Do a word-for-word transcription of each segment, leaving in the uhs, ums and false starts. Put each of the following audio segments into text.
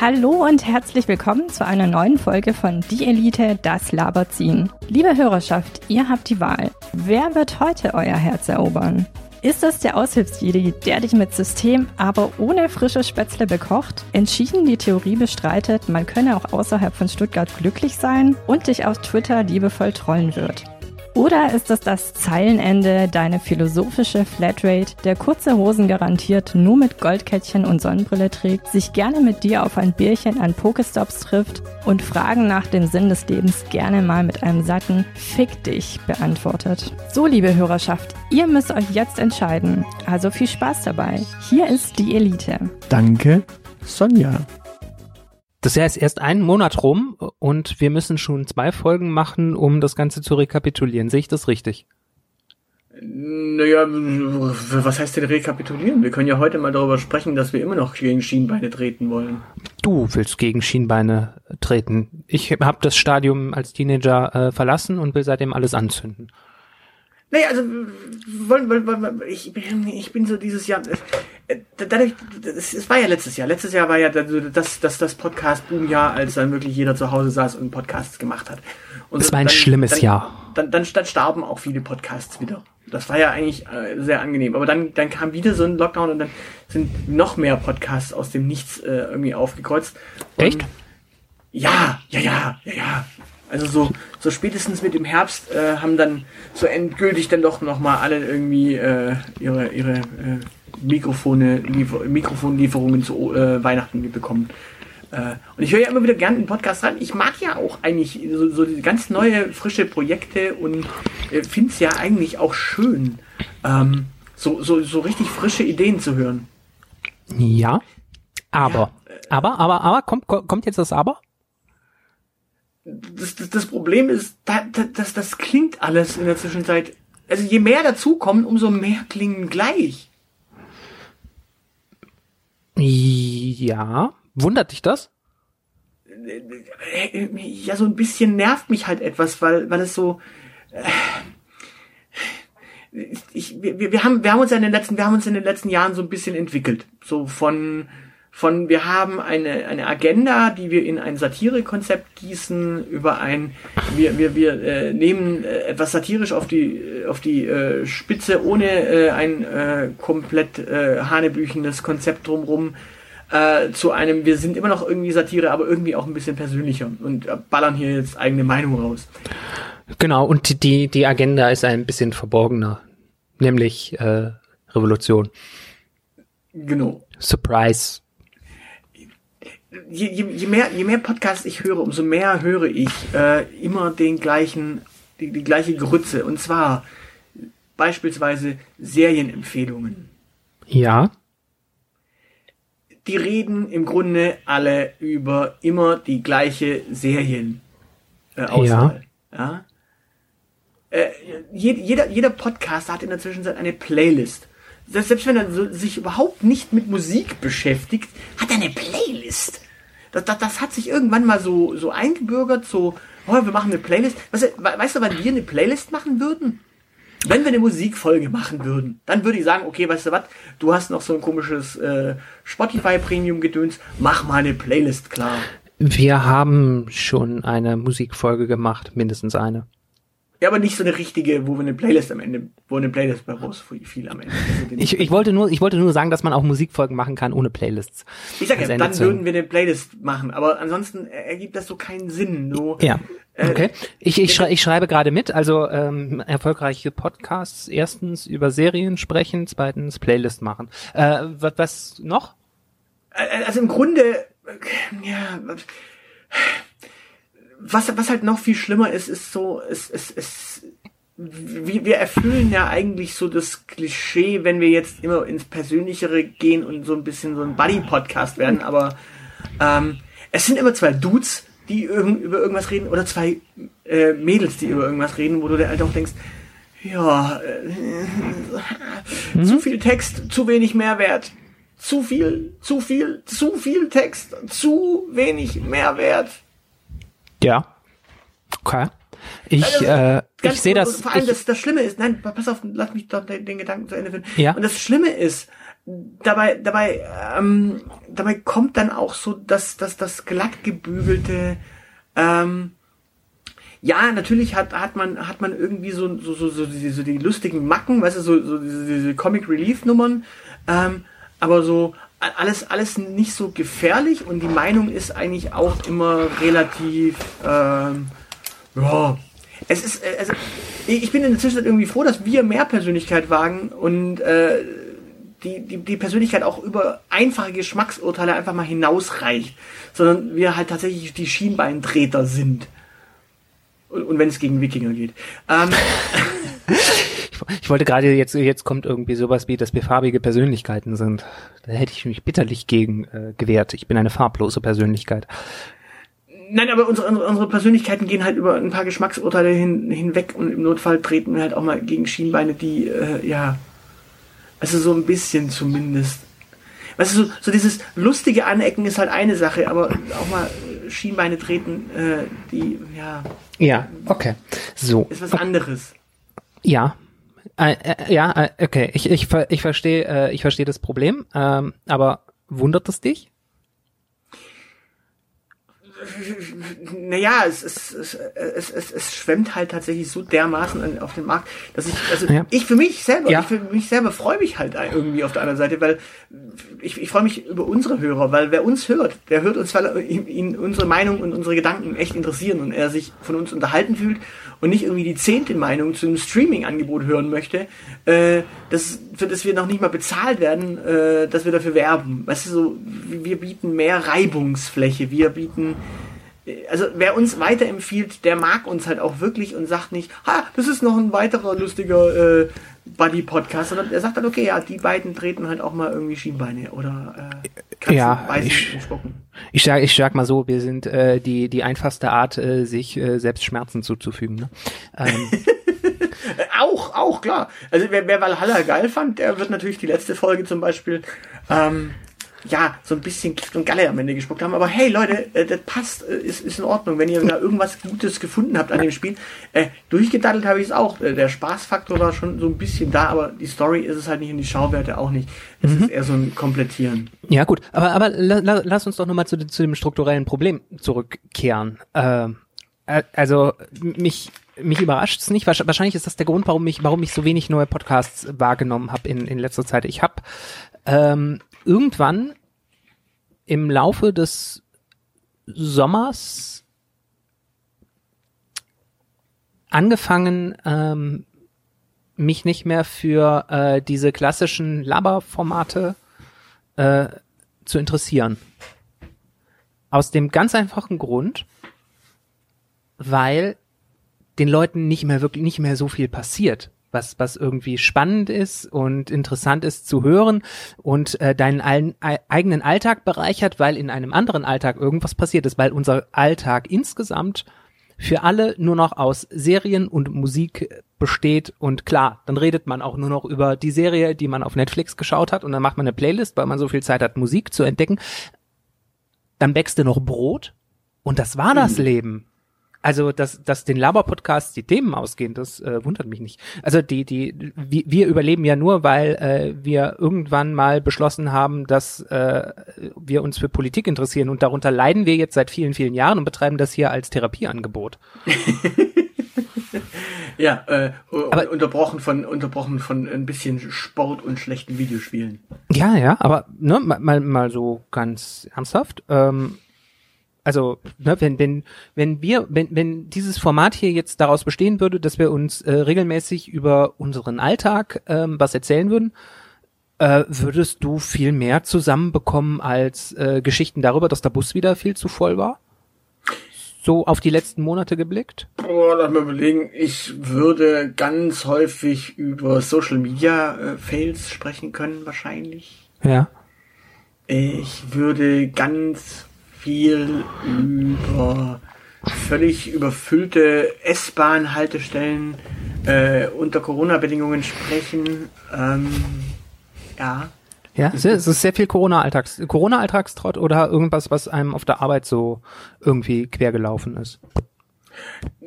Hallo und herzlich willkommen zu einer neuen Folge von Die Elite, das Laberziehen. Liebe Hörerschaft, ihr habt die Wahl. Wer wird heute euer Herz erobern? Ist es der Aushilfsjedi, der dich mit System, aber ohne frische Spätzle bekocht, entschieden die Theorie bestreitet, man könne auch außerhalb von Stuttgart glücklich sein und dich auf Twitter liebevoll trollen wird? Oder ist es das Zeilenende, deine philosophische Flatrate, der kurze Hosen garantiert nur mit Goldkettchen und Sonnenbrille trägt, sich gerne mit dir auf ein Bierchen an Pokestops trifft und Fragen nach dem Sinn des Lebens gerne mal mit einem satten Fick dich beantwortet? So, liebe Hörerschaft, ihr müsst euch jetzt entscheiden. Also viel Spaß dabei. Hier ist die Elite. Danke, Sonja. Das Jahr ist erst einen Monat rum und wir müssen schon zwei Folgen machen, um das Ganze zu rekapitulieren. Sehe ich das richtig? Naja, was heißt denn rekapitulieren? Wir können ja heute mal darüber sprechen, dass wir immer noch gegen Schienbeine treten wollen. Du willst gegen Schienbeine treten. Ich habe das Stadium als Teenager äh, verlassen und will seitdem alles anzünden. Naja, also wollen, wollen, wollen, ich, ich bin so dieses Jahr, dadurch, es war ja letztes Jahr, letztes Jahr war ja das, das, das Podcast-Boom-Jahr, als dann wirklich jeder zu Hause saß und Podcasts gemacht hat. Und das war ein dann, schlimmes dann, Jahr. Dann, dann, dann starben auch viele Podcasts wieder. Das war ja eigentlich äh, sehr angenehm. Aber dann, dann kam wieder so ein Lockdown und dann sind noch mehr Podcasts aus dem Nichts äh, irgendwie aufgekreuzt. Und echt? Ja, ja, ja, ja, ja. Also so, so spätestens mit dem Herbst äh, haben dann so endgültig dann doch nochmal alle irgendwie äh, ihre, ihre äh, Mikrofone, Liefer- Mikrofonlieferungen zu äh, Weihnachten bekommen. Äh, und ich höre ja immer wieder gerne den Podcast ran. Ich mag ja auch eigentlich so, so ganz neue, frische Projekte und äh, finde es ja eigentlich auch schön, ähm, so, so, so richtig frische Ideen zu hören. Ja, aber, ja, äh, aber, aber, aber, kommt, kommt jetzt das Aber? Das, das, das Problem ist, da, da, das, das klingt alles in der Zwischenzeit. Also je mehr dazukommen, umso mehr klingen gleich. Ja, wundert dich das? Ja, so ein bisschen nervt mich halt etwas, weil, weil es so... Äh, ich, wir, wir, haben, wir, haben uns ja in den letzten, wir haben uns in den letzten Jahren so ein bisschen entwickelt. So von... Von wir haben eine eine Agenda, die wir in ein Satirekonzept gießen, über ein wir wir wir äh, nehmen äh, etwas satirisch auf die auf die äh, Spitze, ohne äh, ein äh, komplett äh, hanebüchenes Konzept drumrum, äh, zu einem wir sind immer noch irgendwie Satire, aber irgendwie auch ein bisschen persönlicher und äh, ballern hier jetzt eigene Meinung raus. Genau, und die die Agenda ist ein bisschen verborgener, nämlich äh, Revolution. Genau. Surprise. Je, je, je mehr, je mehr Podcasts ich höre, umso mehr höre ich äh, immer den gleichen, die, die gleiche Grütze. Und zwar beispielsweise Serienempfehlungen. Ja. Die reden im Grunde alle über immer die gleiche Serienauswahl. Äh, ja. ja? Äh, jeder, jeder Podcast hat in der Zwischenzeit eine Playlist. Selbst wenn er sich überhaupt nicht mit Musik beschäftigt, hat er eine Playlist. Das, das, das hat sich irgendwann mal so, so eingebürgert, so, oh, wir machen eine Playlist. Weißt, weißt du, wann wir eine Playlist machen würden? Wenn wir eine Musikfolge machen würden, dann würde ich sagen, okay, weißt du was, du hast noch so ein komisches äh, Spotify-Premium-Gedöns, mach mal eine Playlist klar. Wir haben schon eine Musikfolge gemacht, mindestens eine. Ja, aber nicht so eine richtige, wo wir eine Playlist am Ende, wo eine Playlist bei Rose viel am Ende. Ich, ich wollte nur, ich wollte nur sagen, dass man auch Musikfolgen machen kann ohne Playlists. Ich sag ja, also dann würden wir eine Playlist machen, aber ansonsten ergibt das so keinen Sinn. So, ja, okay. Äh, ich, ich, schrei- ich schreibe gerade mit, also ähm, erfolgreiche Podcasts, erstens über Serien sprechen, zweitens Playlist machen. Äh, was, was noch? Also im Grunde, ja... Was, was halt noch viel schlimmer ist, ist so, es, es, es, wir, wir erfüllen ja eigentlich so das Klischee, wenn wir jetzt immer ins Persönlichere gehen und so ein bisschen so ein Buddy-Podcast werden, aber ähm, es sind immer zwei Dudes, die irg- über irgendwas reden, oder zwei äh, Mädels, die über irgendwas reden, wo du dir halt auch denkst, ja, äh, mhm. zu viel Text, zu wenig Mehrwert. Zu viel, zu viel, zu viel Text, zu wenig Mehrwert. Ja, okay. Ich, also, äh, ich sehe das. Vor allem ich, das, das Schlimme ist, nein, pass auf, lass mich doch den, den Gedanken zu Ende finden. Ja. Und das Schlimme ist, dabei, dabei, ähm, dabei kommt dann auch so das, das, das glattgebügelte, ähm, ja, natürlich hat, hat man, hat man irgendwie so, so, so, so, die, so die lustigen Macken, weißt du, so, so diese, diese Comic-Relief-Nummern, ähm, aber so alles, alles nicht so gefährlich und die Meinung ist eigentlich auch immer relativ, ähm, ja, es ist, also, ich bin in der Zwischenzeit irgendwie froh, dass wir mehr Persönlichkeit wagen und, äh, die, die, die Persönlichkeit auch über einfache Geschmacksurteile einfach mal hinausreicht, sondern wir halt tatsächlich die Schienbeintreter sind. Und, und wenn es gegen Wikinger geht. Ähm, ich wollte gerade, jetzt jetzt kommt irgendwie sowas wie, dass wir farbige Persönlichkeiten sind. Da hätte ich mich bitterlich gegen äh, gewehrt. Ich bin eine farblose Persönlichkeit. Nein, aber unsere, unsere Persönlichkeiten gehen halt über ein paar Geschmacksurteile hin, hinweg und im Notfall treten wir halt auch mal gegen Schienbeine, die, äh, ja, also so ein bisschen zumindest. Weißt du, so, so dieses lustige Anecken ist halt eine Sache, aber auch mal Schienbeine treten, äh, die, ja. Ja, okay. So. Ist was anderes. Ja. Äh, äh, ja, äh, okay. Ich, ich, ich verstehe, äh, ich verstehe das Problem, ähm, aber wundert es dich? Naja, es, es, es, es, es, es schwemmt halt tatsächlich so dermaßen auf den Markt, dass ich, also ja. ich für mich selber, ja. ich für mich selber freue mich halt irgendwie auf der anderen Seite, weil ich, ich freue mich über unsere Hörer, weil wer uns hört, der hört uns, weil ihn unsere Meinung und unsere Gedanken echt interessieren und er sich von uns unterhalten fühlt und nicht irgendwie die zehnte Meinung zu einem Streaming-Angebot hören möchte, äh, das, für das wir noch nicht mal bezahlt werden, äh, dass wir dafür werben. Weißt du, so, wir bieten mehr Reibungsfläche, wir bieten also wer uns weiterempfiehlt, der mag uns halt auch wirklich und sagt nicht, ha, das ist noch ein weiterer lustiger äh, Buddy-Podcast, sondern er sagt dann, okay, ja, die beiden treten halt auch mal irgendwie Schienbeine oder äh, Katzen, ja, beißen ich, und spucken. Ich sag, ich sag mal so, wir sind äh, die die einfachste Art, äh, sich äh, selbst Schmerzen zuzufügen. Ne? Ähm. auch, auch, klar. Also wer, wer Valhalla geil fand, der wird natürlich die letzte Folge zum Beispiel ähm, ja, so ein bisschen Gift und Galle am Ende gespuckt haben, aber hey Leute, äh, das passt, äh, ist, ist in Ordnung, wenn ihr da irgendwas Gutes gefunden habt an dem Spiel, äh, durchgedaddelt habe ich es auch, äh, der Spaßfaktor war schon so ein bisschen da, aber die Story ist es halt nicht und die Schauwerte auch nicht, es mhm. ist eher so ein Komplettieren. Ja gut, aber, aber la, la, lass uns doch nochmal zu, zu dem strukturellen Problem zurückkehren, äh, also mich... Mich überrascht es nicht. Wahrscheinlich ist das der Grund, warum ich, warum ich so wenig neue Podcasts wahrgenommen habe in, in letzter Zeit. Ich habe ähm, irgendwann im Laufe des Sommers angefangen, ähm, mich nicht mehr für äh, diese klassischen Laber-Formate äh, zu interessieren. Aus dem ganz einfachen Grund, weil den Leuten nicht mehr wirklich, nicht mehr so viel passiert, was, was irgendwie spannend ist und interessant ist zu hören und äh, deinen allen, e- eigenen Alltag bereichert, weil in einem anderen Alltag irgendwas passiert ist, weil unser Alltag insgesamt für alle nur noch aus Serien und Musik besteht und klar, dann redet man auch nur noch über die Serie, die man auf Netflix geschaut hat und dann macht man eine Playlist, weil man so viel Zeit hat, Musik zu entdecken. Dann bäckst du noch Brot und das war das mhm. Leben. Also, dass, dass den Laber-Podcasts die Themen ausgehen, das äh, wundert mich nicht. Also, die, die, wir, wir überleben ja nur, weil äh, wir irgendwann mal beschlossen haben, dass äh, wir uns für Politik interessieren und darunter leiden wir jetzt seit vielen, vielen Jahren und betreiben das hier als Therapieangebot. Ja, äh, aber, unterbrochen von unterbrochen von ein bisschen Sport und schlechten Videospielen. Ja, ja, aber ne, mal, mal so ganz ernsthaft, ähm, also, ne, wenn, wenn, wenn wir, wenn, wenn dieses Format hier jetzt daraus bestehen würde, dass wir uns äh, regelmäßig über unseren Alltag ähm, was erzählen würden, äh, würdest du viel mehr zusammenbekommen als äh, Geschichten darüber, dass der Bus wieder viel zu voll war? So auf die letzten Monate geblickt? Boah, lass mal überlegen. Ich würde ganz häufig über Social Media äh, Fails sprechen können, wahrscheinlich. Ja. Ich würde ganz viel über völlig überfüllte S-Bahn-Haltestellen äh, unter Corona-Bedingungen sprechen. Ähm, ja. Ja, es ist sehr viel Corona-Alltags, Corona-Alltagstrott oder irgendwas, was einem auf der Arbeit so irgendwie quergelaufen ist.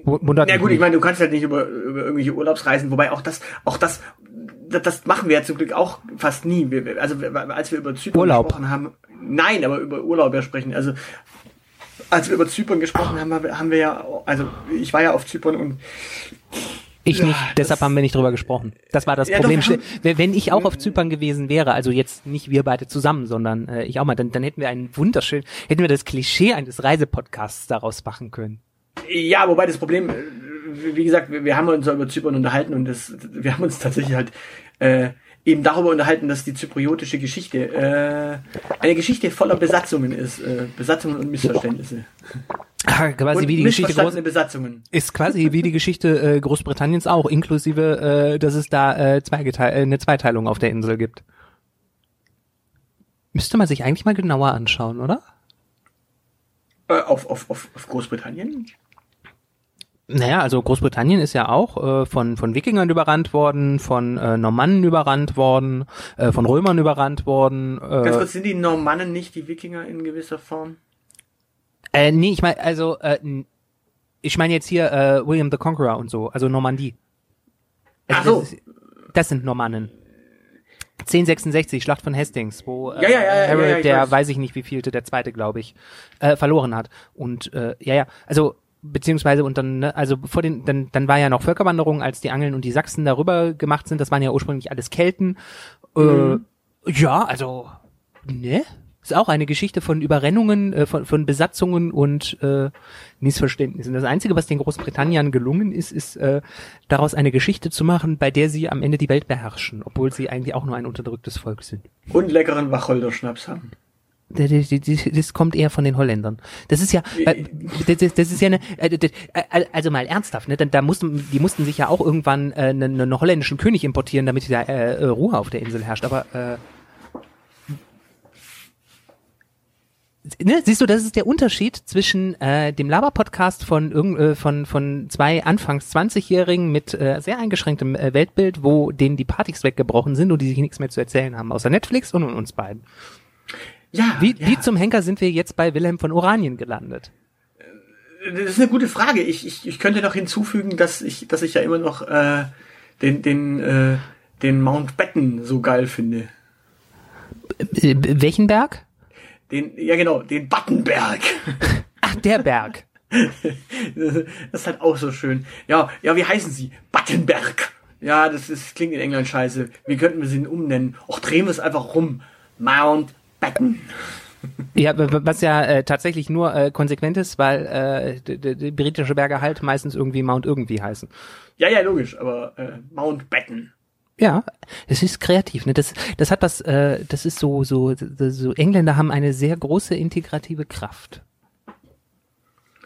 Wundert Na gut, ich meine, du kannst halt nicht über, über irgendwelche Urlaubsreisen, wobei auch das, auch das das machen wir ja zum Glück auch fast nie. Wir, also als wir über Zypern Urlaub. gesprochen haben, nein, aber über Urlaub ja sprechen. Also als wir über Zypern gesprochen haben, haben wir ja, also ich war ja auf Zypern und ich nicht, ja, deshalb haben wir nicht drüber gesprochen. Das war das ja, Problem. Doch, wenn ich auch auf Zypern gewesen wäre, also jetzt nicht wir beide zusammen, sondern äh, ich auch mal, dann, dann hätten wir einen wunderschön, hätten wir das Klischee eines Reisepodcasts daraus machen können. Ja, wobei das Problem, wie gesagt, wir, wir haben uns ja über Zypern unterhalten und das, wir haben uns tatsächlich halt äh, eben darüber unterhalten, dass die zypriotische Geschichte äh, eine Geschichte voller Besatzungen ist, äh, Besatzungen und Missverständnisse. Quasi wie die Geschichte Groß- Besatzungen. Ist quasi wie die Geschichte äh, Großbritanniens auch, inklusive, äh, dass es da äh, zwei Gete- äh, eine Zweiteilung auf der Insel gibt. Müsste man sich eigentlich mal genauer anschauen, oder? Äh, auf, auf, auf, auf Großbritannien? Naja, also Großbritannien ist ja auch äh, von von Wikingern überrannt worden, von äh, Normannen überrannt worden, äh, von Römern überrannt worden. Äh, Ganz kurz, sind die Normannen nicht die Wikinger in gewisser Form? Äh, nee, ich meine, also, äh, ich meine jetzt hier äh, William the Conqueror und so, also Normandie. Also, ach so. Das, das sind Normannen. zehn sechsundsechzig, Schlacht von Hastings, wo äh, ja, ja, ja, Harold, ja, ja, ich der weiß. weiß ich nicht wievielte, der zweite, glaube ich, äh, verloren hat. Und, äh, ja, ja, also, beziehungsweise, und dann, ne, also vor den, dann, dann war ja noch Völkerwanderung, als die Angeln und die Sachsen darüber gemacht sind, das waren ja ursprünglich alles Kelten. Mhm. Äh, ja, also, ne? Ist auch eine Geschichte von Überrennungen, äh, von, von Besatzungen und äh, Missverständnissen. Das Einzige, was den Großbritanniern gelungen ist, ist äh, daraus eine Geschichte zu machen, bei der sie am Ende die Welt beherrschen, obwohl sie eigentlich auch nur ein unterdrücktes Volk sind. Und leckeren Wacholderschnaps haben. Das, das, das kommt eher von den Holländern. Das ist ja, das, das ist ja eine, also mal ernsthaft, ne? Da mussten, die mussten sich ja auch irgendwann äh, einen, einen holländischen König importieren, damit wieder äh, Ruhe auf der Insel herrscht. Aber äh, ne, siehst du, das ist der Unterschied zwischen äh, dem Laber-Podcast von, irgend, äh, von, von zwei anfangs zwanzigjährigen mit äh, sehr eingeschränktem äh, Weltbild, wo denen die Partys weggebrochen sind und die sich nichts mehr zu erzählen haben, außer Netflix und, und uns beiden. Ja, wie, ja. Wie zum Henker sind wir jetzt bei Wilhelm von Oranien gelandet? Das ist eine gute Frage. Ich, ich, ich könnte noch hinzufügen, dass ich, dass ich ja immer noch äh, den, den, äh, den Mountbatten so geil finde. Welchen Berg? Den, ja genau, den Battenberg. Ach, der Berg. Das ist halt auch so schön. Ja, ja, wie heißen sie? Battenberg. Ja, das ist, klingt in England scheiße. Wie könnten wir sie umnennen? Och, drehen wir es einfach rum. Mountbatten. Ja, was ja äh, tatsächlich nur äh, konsequent ist, weil äh, die, die, die britische Berge halt meistens irgendwie Mount irgendwie heißen. Ja, ja, logisch, aber äh, Mountbatten. Ja, das ist kreativ, ne? Das, das hat was, äh, das ist so, so, so, Engländer haben eine sehr große integrative Kraft.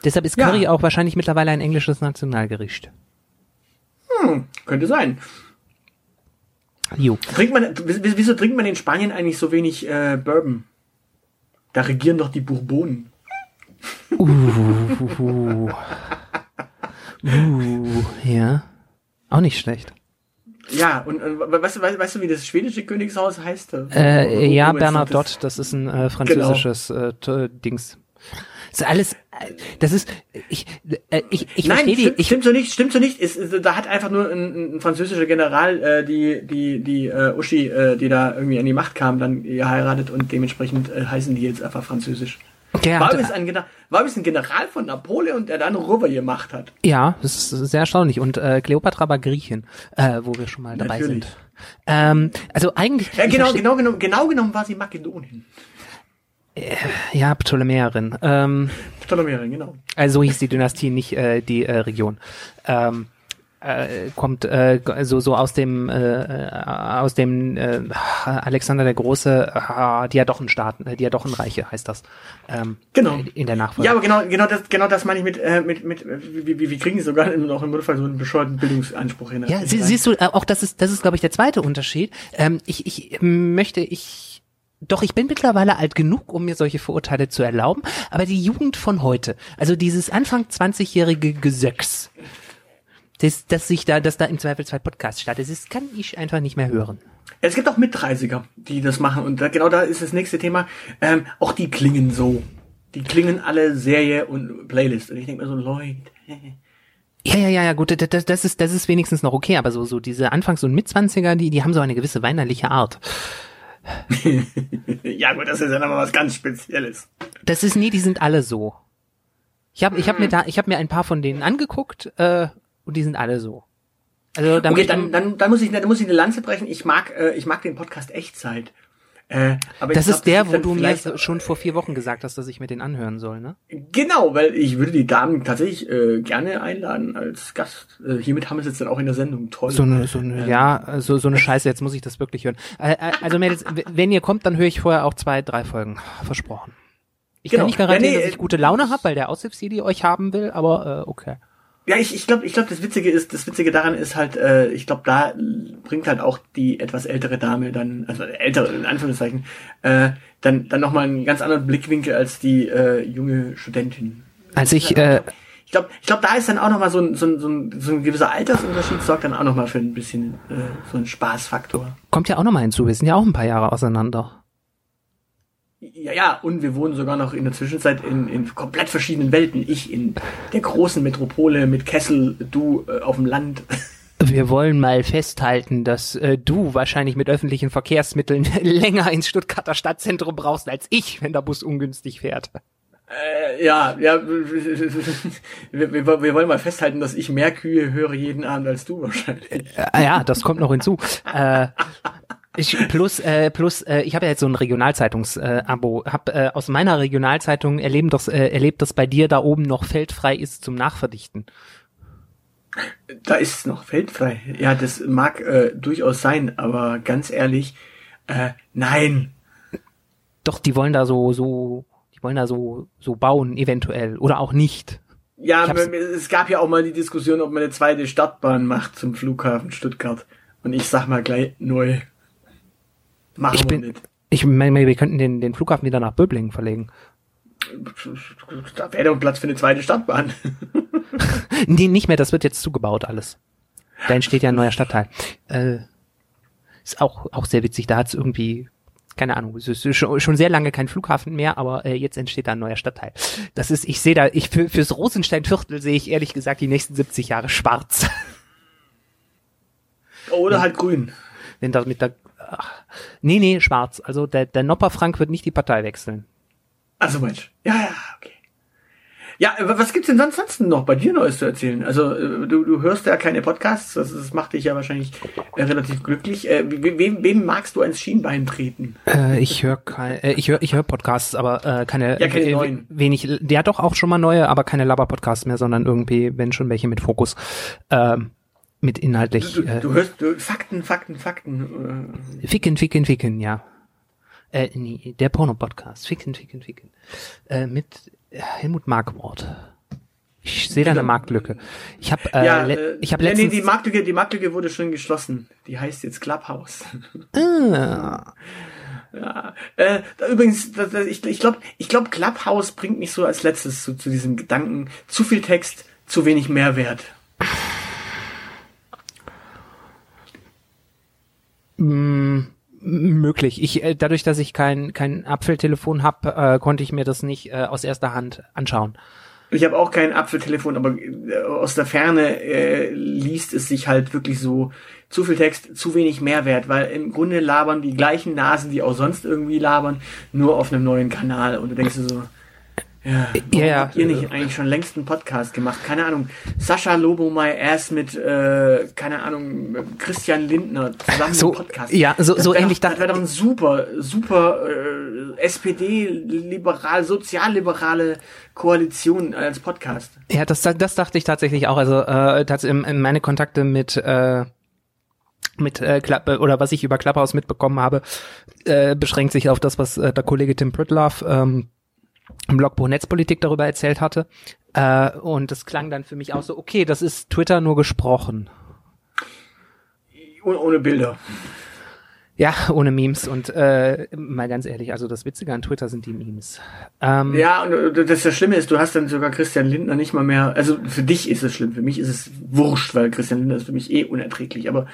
Deshalb ist Curry ja auch wahrscheinlich mittlerweile ein englisches Nationalgericht. Hm, könnte sein. Jo. Trinkt man, w- wieso trinkt man in Spanien eigentlich so wenig äh, Bourbon? Da regieren doch die Bourbonen. Uh, uh, uh. uh ja. Auch nicht schlecht. Ja, und, und weißt, weißt, weißt du, wie das schwedische Königshaus heißt? Äh, ja, Bernadotte, das? das ist ein äh, französisches genau. äh, t- Dings. Das ist alles, äh, das ist, ich, äh, ich, ich Nein, verstehe sti- die. Ich, stimmt so nicht, stimmt so nicht. Ist, ist, da hat einfach nur ein, ein französischer General äh, die, die, die äh, Uschi, äh, die da irgendwie an die Macht kam, dann geheiratet und dementsprechend äh, heißen die jetzt einfach französisch. Der war übrigens ein, Gen- ein General von Napoleon, der dann Röver gemacht hat. Ja, das ist sehr erstaunlich. Und äh, Kleopatra war Griechin, äh, wo wir schon mal dabei Natürlich. sind. Ähm, also eigentlich... Ja, genau, verste- genau, genau, genau genommen war sie Makedonin. Äh, ja, Ptolemäerin. Ähm, Ptolemäerin, genau. Also so hieß die Dynastie, nicht äh, die äh, Region. Ähm, äh, kommt äh, so, so aus dem äh, aus dem äh, Alexander der Große äh, Diadochenstaaten, äh, Diadochenreiche heißt das. Ähm, genau. In der Nachfolge. Ja, aber genau, genau das, genau das meine ich mit, äh, mit, mit, wie, wie, wie kriegen die sogar noch im Notfall so einen bescheuerten Bildungsanspruch hin? Ja, sie, siehst du, auch das ist, das ist, glaube ich, der zweite Unterschied. Ähm, ich, ich möchte, ich, doch, ich bin mittlerweile alt genug, um mir solche Vorurteile zu erlauben, aber die Jugend von heute, also dieses Anfang zwanzigjährige Gesöcks, Das, dass sich da, dass da im Zweifel zwei Podcasts startet, das kann ich einfach nicht mehr hören. Es gibt auch Mitdreißiger, die das machen und da, genau da ist das nächste Thema. Ähm, auch die klingen so. Die klingen alle Serie und Playlist. Und ich denke mir so, Leute. Ja, ja, ja, ja, gut, das, das ist, das ist wenigstens noch okay, aber so, so diese Anfangs- und Mitzwanziger, die, die haben so eine gewisse weinerliche Art. Ja, gut, das ist ja nochmal was ganz Spezielles. Das ist, nee, die sind alle so. Ich habe, ich habe mir da, ich habe mir ein paar von denen angeguckt, äh, und die sind alle so. Also, damit okay, dann, dann, dann muss ich, dann muss ich eine Lanze brechen. Ich mag, äh, ich mag den Podcast Echtzeit. Äh, aber das ist der, wo du mir schon vor vier Wochen gesagt hast, dass ich mir den anhören soll, ne? Genau, weil ich würde die Damen tatsächlich äh, gerne einladen als Gast. Äh, hiermit haben wir es jetzt dann auch in der Sendung. Toll. So eine, so eine, ähm. ja, so, so eine Scheiße, jetzt muss ich das wirklich hören. Äh, also Mädels, wenn ihr kommt, dann höre ich vorher auch zwei, drei Folgen. Versprochen. Ich genau. kann nicht garantieren, ja, nee, dass ich gute Laune habe, weil der Aushilfs-Jedi euch haben will, aber äh, okay. Ja, ich, ich glaube, ich glaube, das Witzige ist, das Witzige daran ist halt, äh, ich glaube, da bringt halt auch die etwas ältere Dame dann, also ältere in Anführungszeichen, äh, dann dann nochmal einen ganz anderen Blickwinkel als die äh, junge Studentin. Als ich, äh, ich glaube, ich glaube, da ist dann auch nochmal so ein so ein so ein so ein gewisser Altersunterschied sorgt dann auch nochmal für ein bisschen äh, so einen Spaßfaktor. Kommt ja auch nochmal hinzu, wir sind ja auch ein paar Jahre auseinander. Ja, ja, und wir wohnen sogar noch in der Zwischenzeit in, in komplett verschiedenen Welten. Ich in der großen Metropole mit Kessel, du äh, auf dem Land. Wir wollen mal festhalten, dass äh, du wahrscheinlich mit öffentlichen Verkehrsmitteln länger ins Stuttgarter Stadtzentrum brauchst als ich, wenn der Bus ungünstig fährt. Äh, ja, ja, wir, wir, wir wollen mal festhalten, dass ich mehr Kühe höre jeden Abend als du wahrscheinlich. Äh, ja, das kommt noch hinzu. äh, Ich, plus, äh, plus, äh, ich habe ja jetzt so ein Regionalzeitungsabo, äh, habe äh, aus meiner Regionalzeitung erleben das, äh, erlebt, dass bei dir da oben noch feldfrei ist zum Nachverdichten. Da ist noch feldfrei. Ja, das mag äh, durchaus sein, aber ganz ehrlich, äh, nein. Doch, die wollen da so, so, die wollen da so, so bauen, eventuell, oder auch nicht. Ja, es gab ja auch mal die Diskussion, ob man eine zweite Stadtbahn macht zum Flughafen Stuttgart. Und ich sag mal gleich neu. Machen ich bin, nicht. Ich meine, wir könnten den, den Flughafen wieder nach Böblingen verlegen. Da wäre doch Platz für eine zweite Stadtbahn. Nee, nicht mehr, das wird jetzt zugebaut alles. Da entsteht ja ein neuer Stadtteil. Äh, ist auch, auch sehr witzig, da hat es irgendwie, keine Ahnung, es ist schon, schon sehr lange kein Flughafen mehr, aber äh, jetzt entsteht da ein neuer Stadtteil. Das ist, ich sehe da, ich für, fürs Rosensteinviertel sehe ich ehrlich gesagt die nächsten siebzig Jahre schwarz. Oder wenn, halt grün. Wenn das mit der Ach, nee, nee, schwarz. Also der, der Nopper Frank wird nicht die Partei wechseln. Also Mensch. Ja, ja, okay. Ja, was gibt's denn sonst, sonst noch bei dir Neues zu erzählen? Also du, du hörst ja keine Podcasts, das, das macht dich ja wahrscheinlich äh, relativ glücklich. Äh, wem, wem magst du ans Schienbein treten? Äh, ich höre kein, äh, ich höre ich höre Podcasts, aber äh, keine, ja, keine äh, neuen. Wenig, der hat doch auch schon mal neue, aber keine Laber-Podcasts mehr, sondern irgendwie, wenn schon welche mit Fokus. Ähm. Mit inhaltlich. Du, du, du hörst du, Fakten, Fakten, Fakten. Ficken, Ficken, Ficken, ja. Äh, nee, der Porno-Podcast. Ficken, Ficken, Ficken. Äh, mit Helmut Markwort. Ich sehe da eine Marktlücke. Ich habe äh, ja, le- ich hab äh, letztens... Nee, die Marktlücke, die Marktlücke wurde schon geschlossen. Die heißt jetzt Clubhouse. Ah. Ja. Äh, da, übrigens, da, da, ich, ich glaube, ich glaub, Clubhouse bringt mich so als letztes zu, zu diesem Gedanken. Zu viel Text, zu wenig Mehrwert. M- möglich. Ich äh, dadurch, dass ich kein kein Apfeltelefon habe, äh, konnte ich mir das nicht äh, aus erster Hand anschauen. Ich habe auch kein Apfeltelefon, aber äh, aus der Ferne äh, liest es sich halt wirklich so zu viel Text, zu wenig Mehrwert, weil im Grunde labern die gleichen Nasen, die auch sonst irgendwie labern, nur auf einem neuen Kanal und du denkst dir so, ja, ja, ja. Habt ihr nicht eigentlich schon längst einen Podcast gemacht? Keine Ahnung, Sascha Lobo My Ass mit, äh, keine Ahnung, Christian Lindner zusammen so, einen Podcast. Ja, so, so das ähnlich. Doch, das wäre doch ein super, super äh, S P D-liberal, sozialliberale Koalition als Podcast. Ja, das, das dachte ich tatsächlich auch. Also äh, tats- meine Kontakte mit... Äh mit äh, Klappe oder was ich über Clubhouse mitbekommen habe, äh, beschränkt sich auf das, was äh, der Kollege Tim Pritlove ähm, im Blogbuch Netzpolitik darüber erzählt hatte. Äh, und das klang dann für mich auch so, okay, das ist Twitter nur gesprochen. Ohne Bilder. Ja, ohne Memes. Und äh, mal ganz ehrlich, also das Witzige an Twitter sind die Memes. Ähm, ja, und das, das Schlimme ist, du hast dann sogar Christian Lindner nicht mal mehr, also für dich ist es schlimm, für mich ist es wurscht, weil Christian Lindner ist für mich eh unerträglich, aber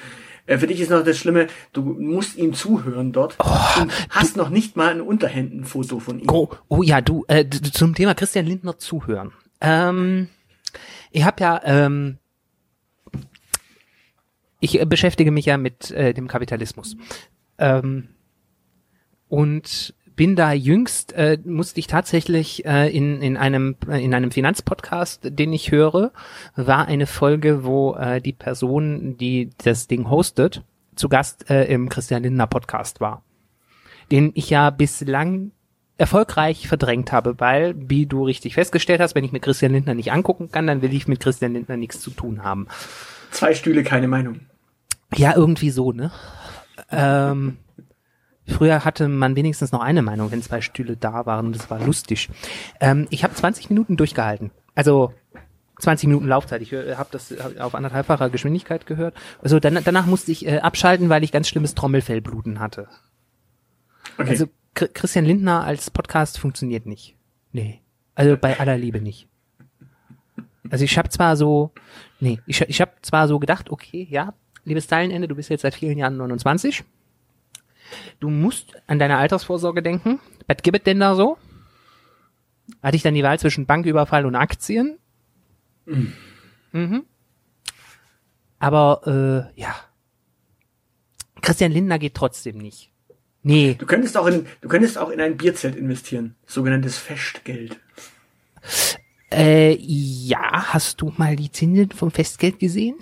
für dich ist noch das Schlimme, du musst ihm zuhören dort oh, und hast du, noch nicht mal ein Unterhändenfoto von ihm. Oh, oh ja, du, äh, zum Thema Christian Lindner zuhören. Ähm, ich habe ja ähm, ich äh, beschäftige mich ja mit äh, dem Kapitalismus. Ähm, und bin da jüngst, äh, musste ich tatsächlich äh, in in einem in einem Finanzpodcast, den ich höre, war eine Folge, wo äh, die Person, die das Ding hostet, zu Gast äh, im Christian Lindner Podcast war, den ich ja bislang erfolgreich verdrängt habe, weil, wie du richtig festgestellt hast, wenn ich mir Christian Lindner nicht angucken kann, dann will ich mit Christian Lindner nichts zu tun haben. Zwei Stühle, keine Meinung. Ja, irgendwie so, ne? Ähm, früher hatte man wenigstens noch eine Meinung, wenn zwei Stühle da waren, das war lustig. Ähm, ich habe zwanzig Minuten durchgehalten, also zwanzig Minuten Laufzeit. Ich habe das auf anderthalbfacher Geschwindigkeit gehört. Also dann, danach musste ich äh, abschalten, weil ich ganz schlimmes Trommelfellbluten hatte. Okay. Also Christian Lindner als Podcast funktioniert nicht. Nee. Also bei aller Liebe nicht. Also ich habe zwar so, nee, ich, ich habe zwar so gedacht, okay, ja, liebes Teilenende, du bist jetzt seit vielen Jahren neunundzwanzig. Du musst an deine Altersvorsorge denken. Was gibt es denn da so? Hatte ich dann die Wahl zwischen Banküberfall und Aktien? Mhm. Mhm. Aber, äh, ja. Christian Lindner geht trotzdem nicht. Nee. Du könntest auch in, du könntest auch in ein Bierzelt investieren. Sogenanntes Festgeld. Äh, ja, hast du mal die Zinsen vom Festgeld gesehen?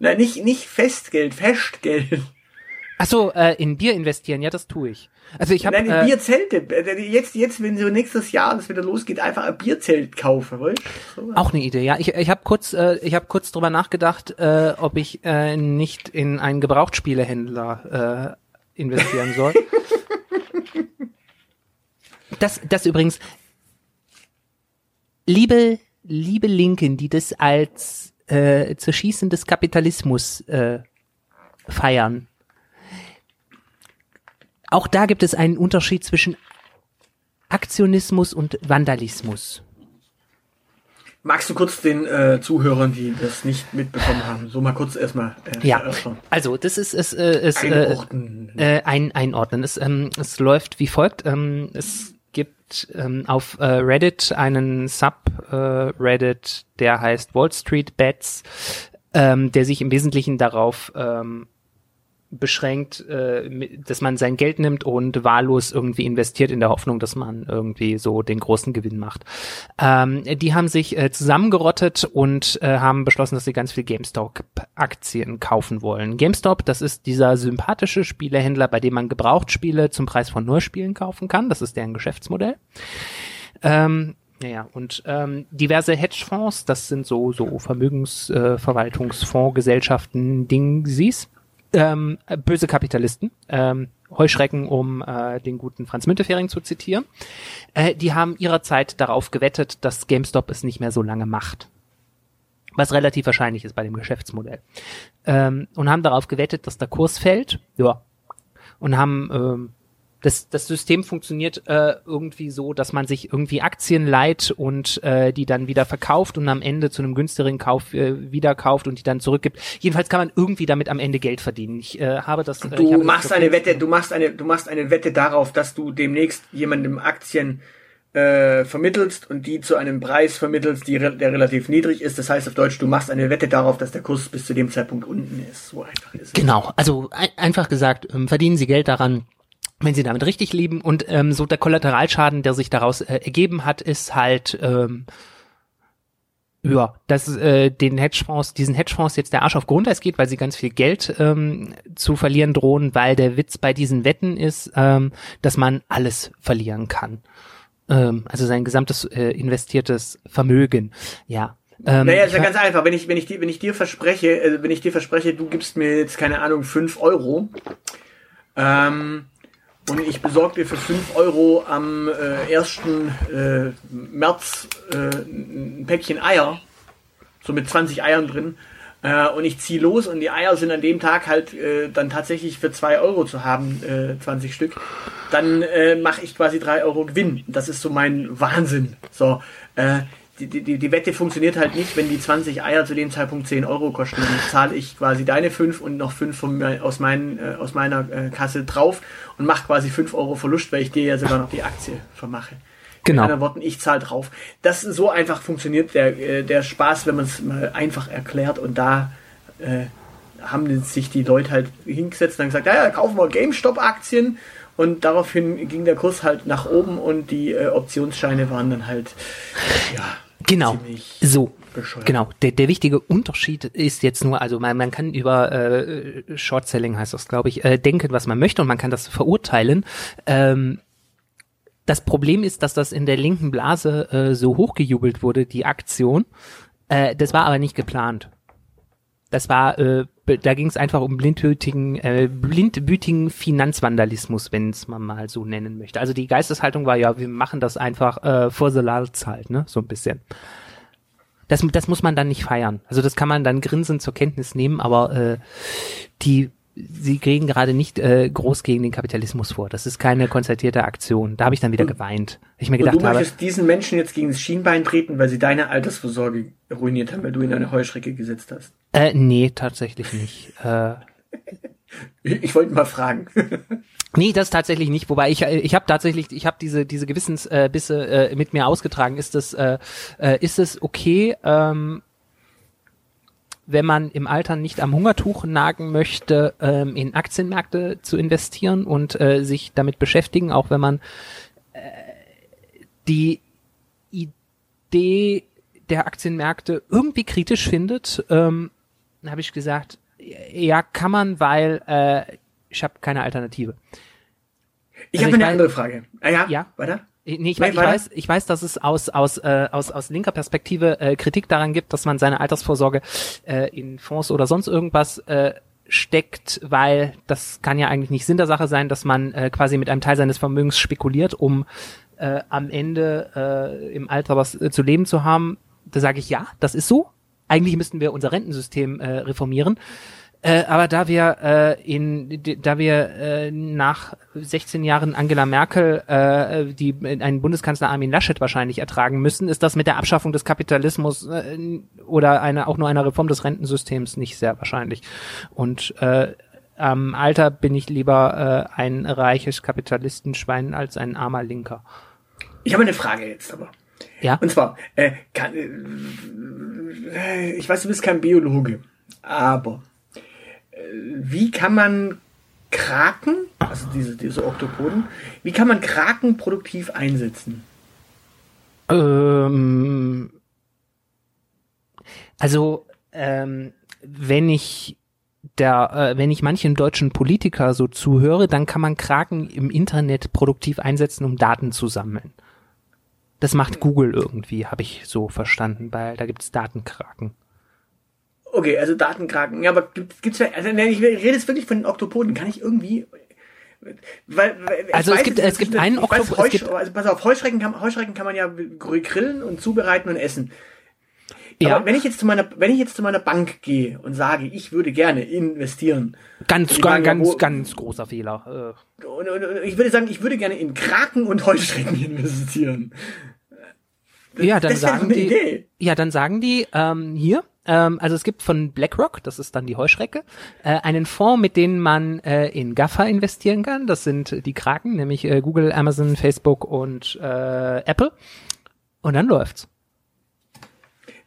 Nein, nicht, nicht Festgeld, Festgeld. Ach so, äh, in Bier investieren, ja, das tue ich. Also ich habe Nein, in äh, Bierzelte. Jetzt, jetzt, wenn so nächstes Jahr das wieder losgeht, einfach ein Bierzelt kaufen, wollt? So. Auch eine Idee, ja. Ich, ich habe kurz, äh, ich habe kurz drüber nachgedacht, äh, ob ich äh, nicht in einen Gebrauchtspielehändler, äh, investieren soll. das, das übrigens, liebe, liebe Linken, die das als äh, Zerschießen des Kapitalismus äh, feiern, auch da gibt es einen Unterschied zwischen Aktionismus und Vandalismus. Magst du kurz den äh, Zuhörern, die das nicht mitbekommen haben, so mal kurz erstmal äh, ja. erörtern? Also das ist es, äh, es äh, äh, ein einordnen. Es, ähm, es läuft wie folgt: ähm, Es gibt ähm, auf äh, Reddit einen Subreddit, äh, der heißt Wall Street Bets, ähm, der sich im Wesentlichen darauf ähm, beschränkt, äh, dass man sein Geld nimmt und wahllos irgendwie investiert in der Hoffnung, dass man irgendwie so den großen Gewinn macht. Ähm, die haben sich äh, zusammengerottet und äh, haben beschlossen, dass sie ganz viel GameStop-Aktien kaufen wollen. GameStop, das ist dieser sympathische Spielehändler, bei dem man Gebrauchtspiele zum Preis von Neuspielen kaufen kann. Das ist deren Geschäftsmodell. Ähm, Naja, und ähm, diverse Hedgefonds, das sind so so Vermögensverwaltungsfondsgesellschaften, äh, Dingsies, Ähm, böse Kapitalisten, ähm, Heuschrecken, um äh, den guten Franz Müntefering zu zitieren, äh, die haben ihrerzeit darauf gewettet, dass GameStop es nicht mehr so lange macht. Was relativ wahrscheinlich ist bei dem Geschäftsmodell. Ähm, und haben darauf gewettet, dass der Kurs fällt. Ja. Und haben, ähm, das, das System funktioniert äh, irgendwie so, dass man sich irgendwie Aktien leiht und äh, die dann wieder verkauft und am Ende zu einem günstigeren Kauf äh, wieder kauft und die dann zurückgibt. Jedenfalls kann man irgendwie damit am Ende Geld verdienen. Ich äh, habe das. Äh, du ich habe machst das eine Wette. Du machst eine. Du machst eine Wette darauf, dass du demnächst jemandem Aktien äh, vermittelst und die zu einem Preis vermittelst, die re- der relativ niedrig ist. Das heißt auf Deutsch, du machst eine Wette darauf, dass der Kurs bis zu dem Zeitpunkt unten ist. So einfach ist es. Genau. Also ein, einfach gesagt, ähm, verdienen Sie Geld daran, wenn sie damit richtig leben, und ähm, so der Kollateralschaden, der sich daraus äh, ergeben hat, ist halt ähm, ja, dass äh, den Hedgefonds, diesen Hedgefonds jetzt der Arsch auf Grundeis geht, weil sie ganz viel Geld ähm, zu verlieren drohen, weil der Witz bei diesen Wetten ist, ähm, dass man alles verlieren kann, ähm, also sein gesamtes äh, investiertes Vermögen, ja. Ähm, naja, ist ja ganz einfach. Wenn ich wenn ich dir wenn ich dir verspreche, äh, wenn ich dir verspreche, du gibst mir jetzt keine Ahnung fünf Euro. Ähm, Und ich besorge dir für fünf Euro am äh, ersten März äh, ein Päckchen Eier, so mit zwanzig Eiern drin, äh, und ich ziehe los und die Eier sind an dem Tag halt äh, dann tatsächlich für zwei Euro zu haben, äh, zwanzig Stück, dann äh, mache ich quasi drei Euro Gewinn. Das ist so mein Wahnsinn. So, äh, die, die, die Wette funktioniert halt nicht, wenn die zwanzig Eier zu dem Zeitpunkt zehn Euro kosten. Dann zahle ich quasi deine fünf und noch fünf von, aus, meinen, äh, aus meiner äh, Kasse drauf und mache quasi fünf Euro Verlust, weil ich dir ja sogar noch die Aktie vermache. Genau. In anderen Worten, ich zahle drauf. Das, so einfach funktioniert der, äh, der Spaß, wenn man es mal einfach erklärt, und da äh, haben sich die Leute halt hingesetzt und haben gesagt, naja, kaufen wir GameStop-Aktien. Und daraufhin ging der Kurs halt nach oben und die äh, Optionsscheine waren dann halt, ja, genau, ziemlich so. Bescheuert. Genau, der, der wichtige Unterschied ist jetzt nur, also man, man kann über äh, Short-Selling heißt das, glaube ich, äh, denken, was man möchte und man kann das verurteilen. Ähm, das Problem ist, dass das in der linken Blase äh, so hochgejubelt wurde, die Aktion. Äh, das war aber nicht geplant. Das war, äh, da ging es einfach um blindwütigen, äh, blindwütigen Finanzvandalismus, wenn es man mal so nennen möchte. Also die Geisteshaltung war ja, wir machen das einfach äh, for the laughs halt, ne, so ein bisschen. Das, das muss man dann nicht feiern. Also das kann man dann grinsend zur Kenntnis nehmen, aber äh, die, sie kriegen gerade nicht äh, groß gegen den Kapitalismus vor. Das ist keine konzertierte Aktion. Da habe ich dann wieder und, geweint. Ich mir gedacht und du habe, möchtest diesen Menschen jetzt gegen das Schienbein treten, weil sie deine Altersvorsorge ruiniert haben, weil du ihn eine Heuschrecke gesetzt hast. Äh, nee, tatsächlich nicht. äh, ich wollte mal fragen. Nee, das tatsächlich nicht. Wobei ich ich habe tatsächlich, ich habe diese diese Gewissensbisse äh, mit mir ausgetragen. Ist das äh, äh, ist es okay? Ähm, wenn man im Alter nicht am Hungertuch nagen möchte, ähm, in Aktienmärkte zu investieren und äh, sich damit beschäftigen, auch wenn man äh, die Idee der Aktienmärkte irgendwie kritisch findet, ähm, habe ich gesagt, ja, kann man, weil äh, ich habe keine Alternative. Ich also habe eine weiß, andere Frage. Ah ja, ja? weiter? Nee, ich, nee, ich weiß, ich weiß, dass es aus aus äh, aus aus linker Perspektive äh, Kritik daran gibt, dass man seine Altersvorsorge äh, in Fonds oder sonst irgendwas äh, steckt, weil das kann ja eigentlich nicht Sinn der Sache sein, dass man äh, quasi mit einem Teil seines Vermögens spekuliert, um äh, am Ende äh, im Alter was äh, zu leben zu haben. Da sage ich ja, das ist so. Eigentlich müssten wir unser Rentensystem äh, reformieren. Äh, aber da wir äh, in da wir äh, nach sechzehn Jahren Angela Merkel äh, die einen Bundeskanzler Armin Laschet wahrscheinlich ertragen müssen, ist das mit der Abschaffung des Kapitalismus äh, oder einer auch nur einer Reform des Rentensystems nicht sehr wahrscheinlich. Und äh, am Alter bin ich lieber äh, ein reiches Kapitalistenschwein als ein armer Linker. Ich habe eine Frage jetzt aber. Ja. Und zwar äh, kann, äh, ich weiß, du bist kein Biologe, aber wie kann man Kraken, also diese, diese Oktopoden, wie kann man Kraken produktiv einsetzen? Ähm, also, ähm, wenn ich der, äh, wenn ich manchen deutschen Politiker so zuhöre, dann kann man Kraken im Internet produktiv einsetzen, um Daten zu sammeln. Das macht Google irgendwie, habe ich so verstanden, weil da gibt es Datenkraken. Okay, also Datenkraken. Ja, aber gibt's ja, also ich rede jetzt wirklich von den Oktopoden. Kann ich irgendwie, weil, weil also es gibt es gibt einen Oktopod. Also pass auf, Heuschrecken kann Heuschrecken kann man ja grillen und zubereiten und essen. Ja. Aber wenn ich jetzt zu meiner wenn ich jetzt zu meiner Bank gehe und sage, ich würde gerne investieren, ganz ganz ganz, wo, ganz großer Fehler. Und, und, und ich würde sagen, ich würde gerne in Kraken und Heuschrecken investieren. Das, ja, dann das sagen die. Idee. Ja, dann sagen die ähm, hier. Also es gibt von BlackRock, das ist dann die Heuschrecke, einen Fonds, mit dem man in GAFA investieren kann. Das sind die Kraken, nämlich Google, Amazon, Facebook und äh, Apple. Und dann läuft's.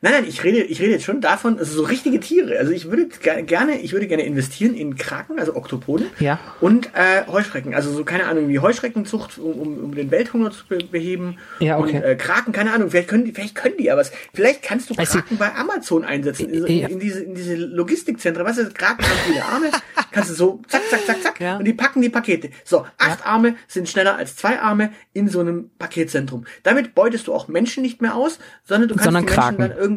Nein, nein, ich rede, ich rede jetzt schon davon, also so richtige Tiere. Also ich würde gerne, ich würde gerne investieren in Kraken, also Oktopoden, ja, und äh, Heuschrecken. Also so keine Ahnung, wie Heuschreckenzucht, um, um, um den Welthunger zu beheben. Ja, okay. Und äh, Kraken, keine Ahnung, vielleicht können die, vielleicht können die, aber es, vielleicht kannst du Kraken bei Amazon einsetzen in, in, in diese, in diese Logistikzentren. Weißt du, Kraken haben viele Arme, kannst du so zack, zack, zack, zack, ja, und die packen die Pakete. So acht ja. Arme sind schneller als zwei Arme in so einem Paketzentrum. Damit beutest du auch Menschen nicht mehr aus, sondern du kannst sondern die Menschen Kraken. Dann irgendwie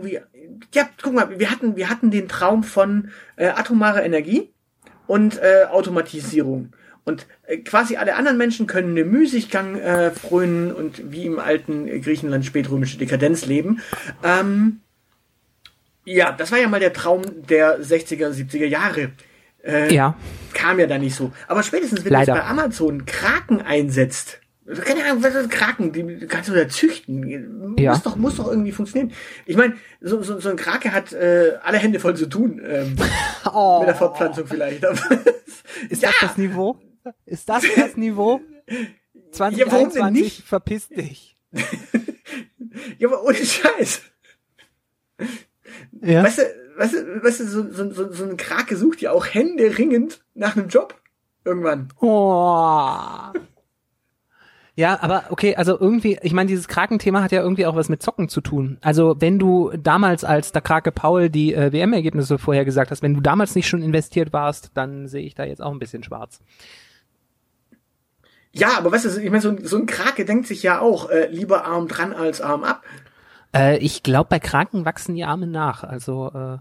ja, guck mal, wir hatten, wir hatten den Traum von äh, atomarer Energie und äh, Automatisierung. Und äh, quasi alle anderen Menschen können einem Müßiggang äh, frönen und wie im alten Griechenland spätrömische Dekadenz leben. Ähm, ja, das war ja mal der Traum der sechziger, siebziger Jahre. Äh, ja. Kam ja da nicht so. Aber spätestens, wenn Leider. du bei Amazon Kraken einsetzt, keine Ahnung, was ist Kraken? Die kannst du da züchten. Ja. Muss doch, muss doch irgendwie funktionieren. Ich meine, so, so, so ein Krake hat äh, alle Hände voll zu tun. Ähm, oh. Mit der Fortpflanzung vielleicht. Ist ja. das das Niveau? Ist das das Niveau? zwanzig einundzwanzig, ja, nicht? Verpiss dich. Ja, aber ohne Scheiß. Ja. Weißt du, weißt du, weißt du so, so, so, so ein Krake sucht ja auch händeringend nach einem Job irgendwann. Oh. Ja, aber okay, also irgendwie, ich meine, dieses Kraken-Thema hat ja irgendwie auch was mit Zocken zu tun. Also wenn du damals, als der Krake Paul die äh, W M-Ergebnisse vorher gesagt hast, wenn du damals nicht schon investiert warst, dann sehe ich da jetzt auch ein bisschen schwarz. Ja, aber weißt du, ich meine, so, so ein Krake denkt sich ja auch, äh, lieber Arm dran als Arm ab. Äh, ich glaube, bei Kraken wachsen die Arme nach, also... Äh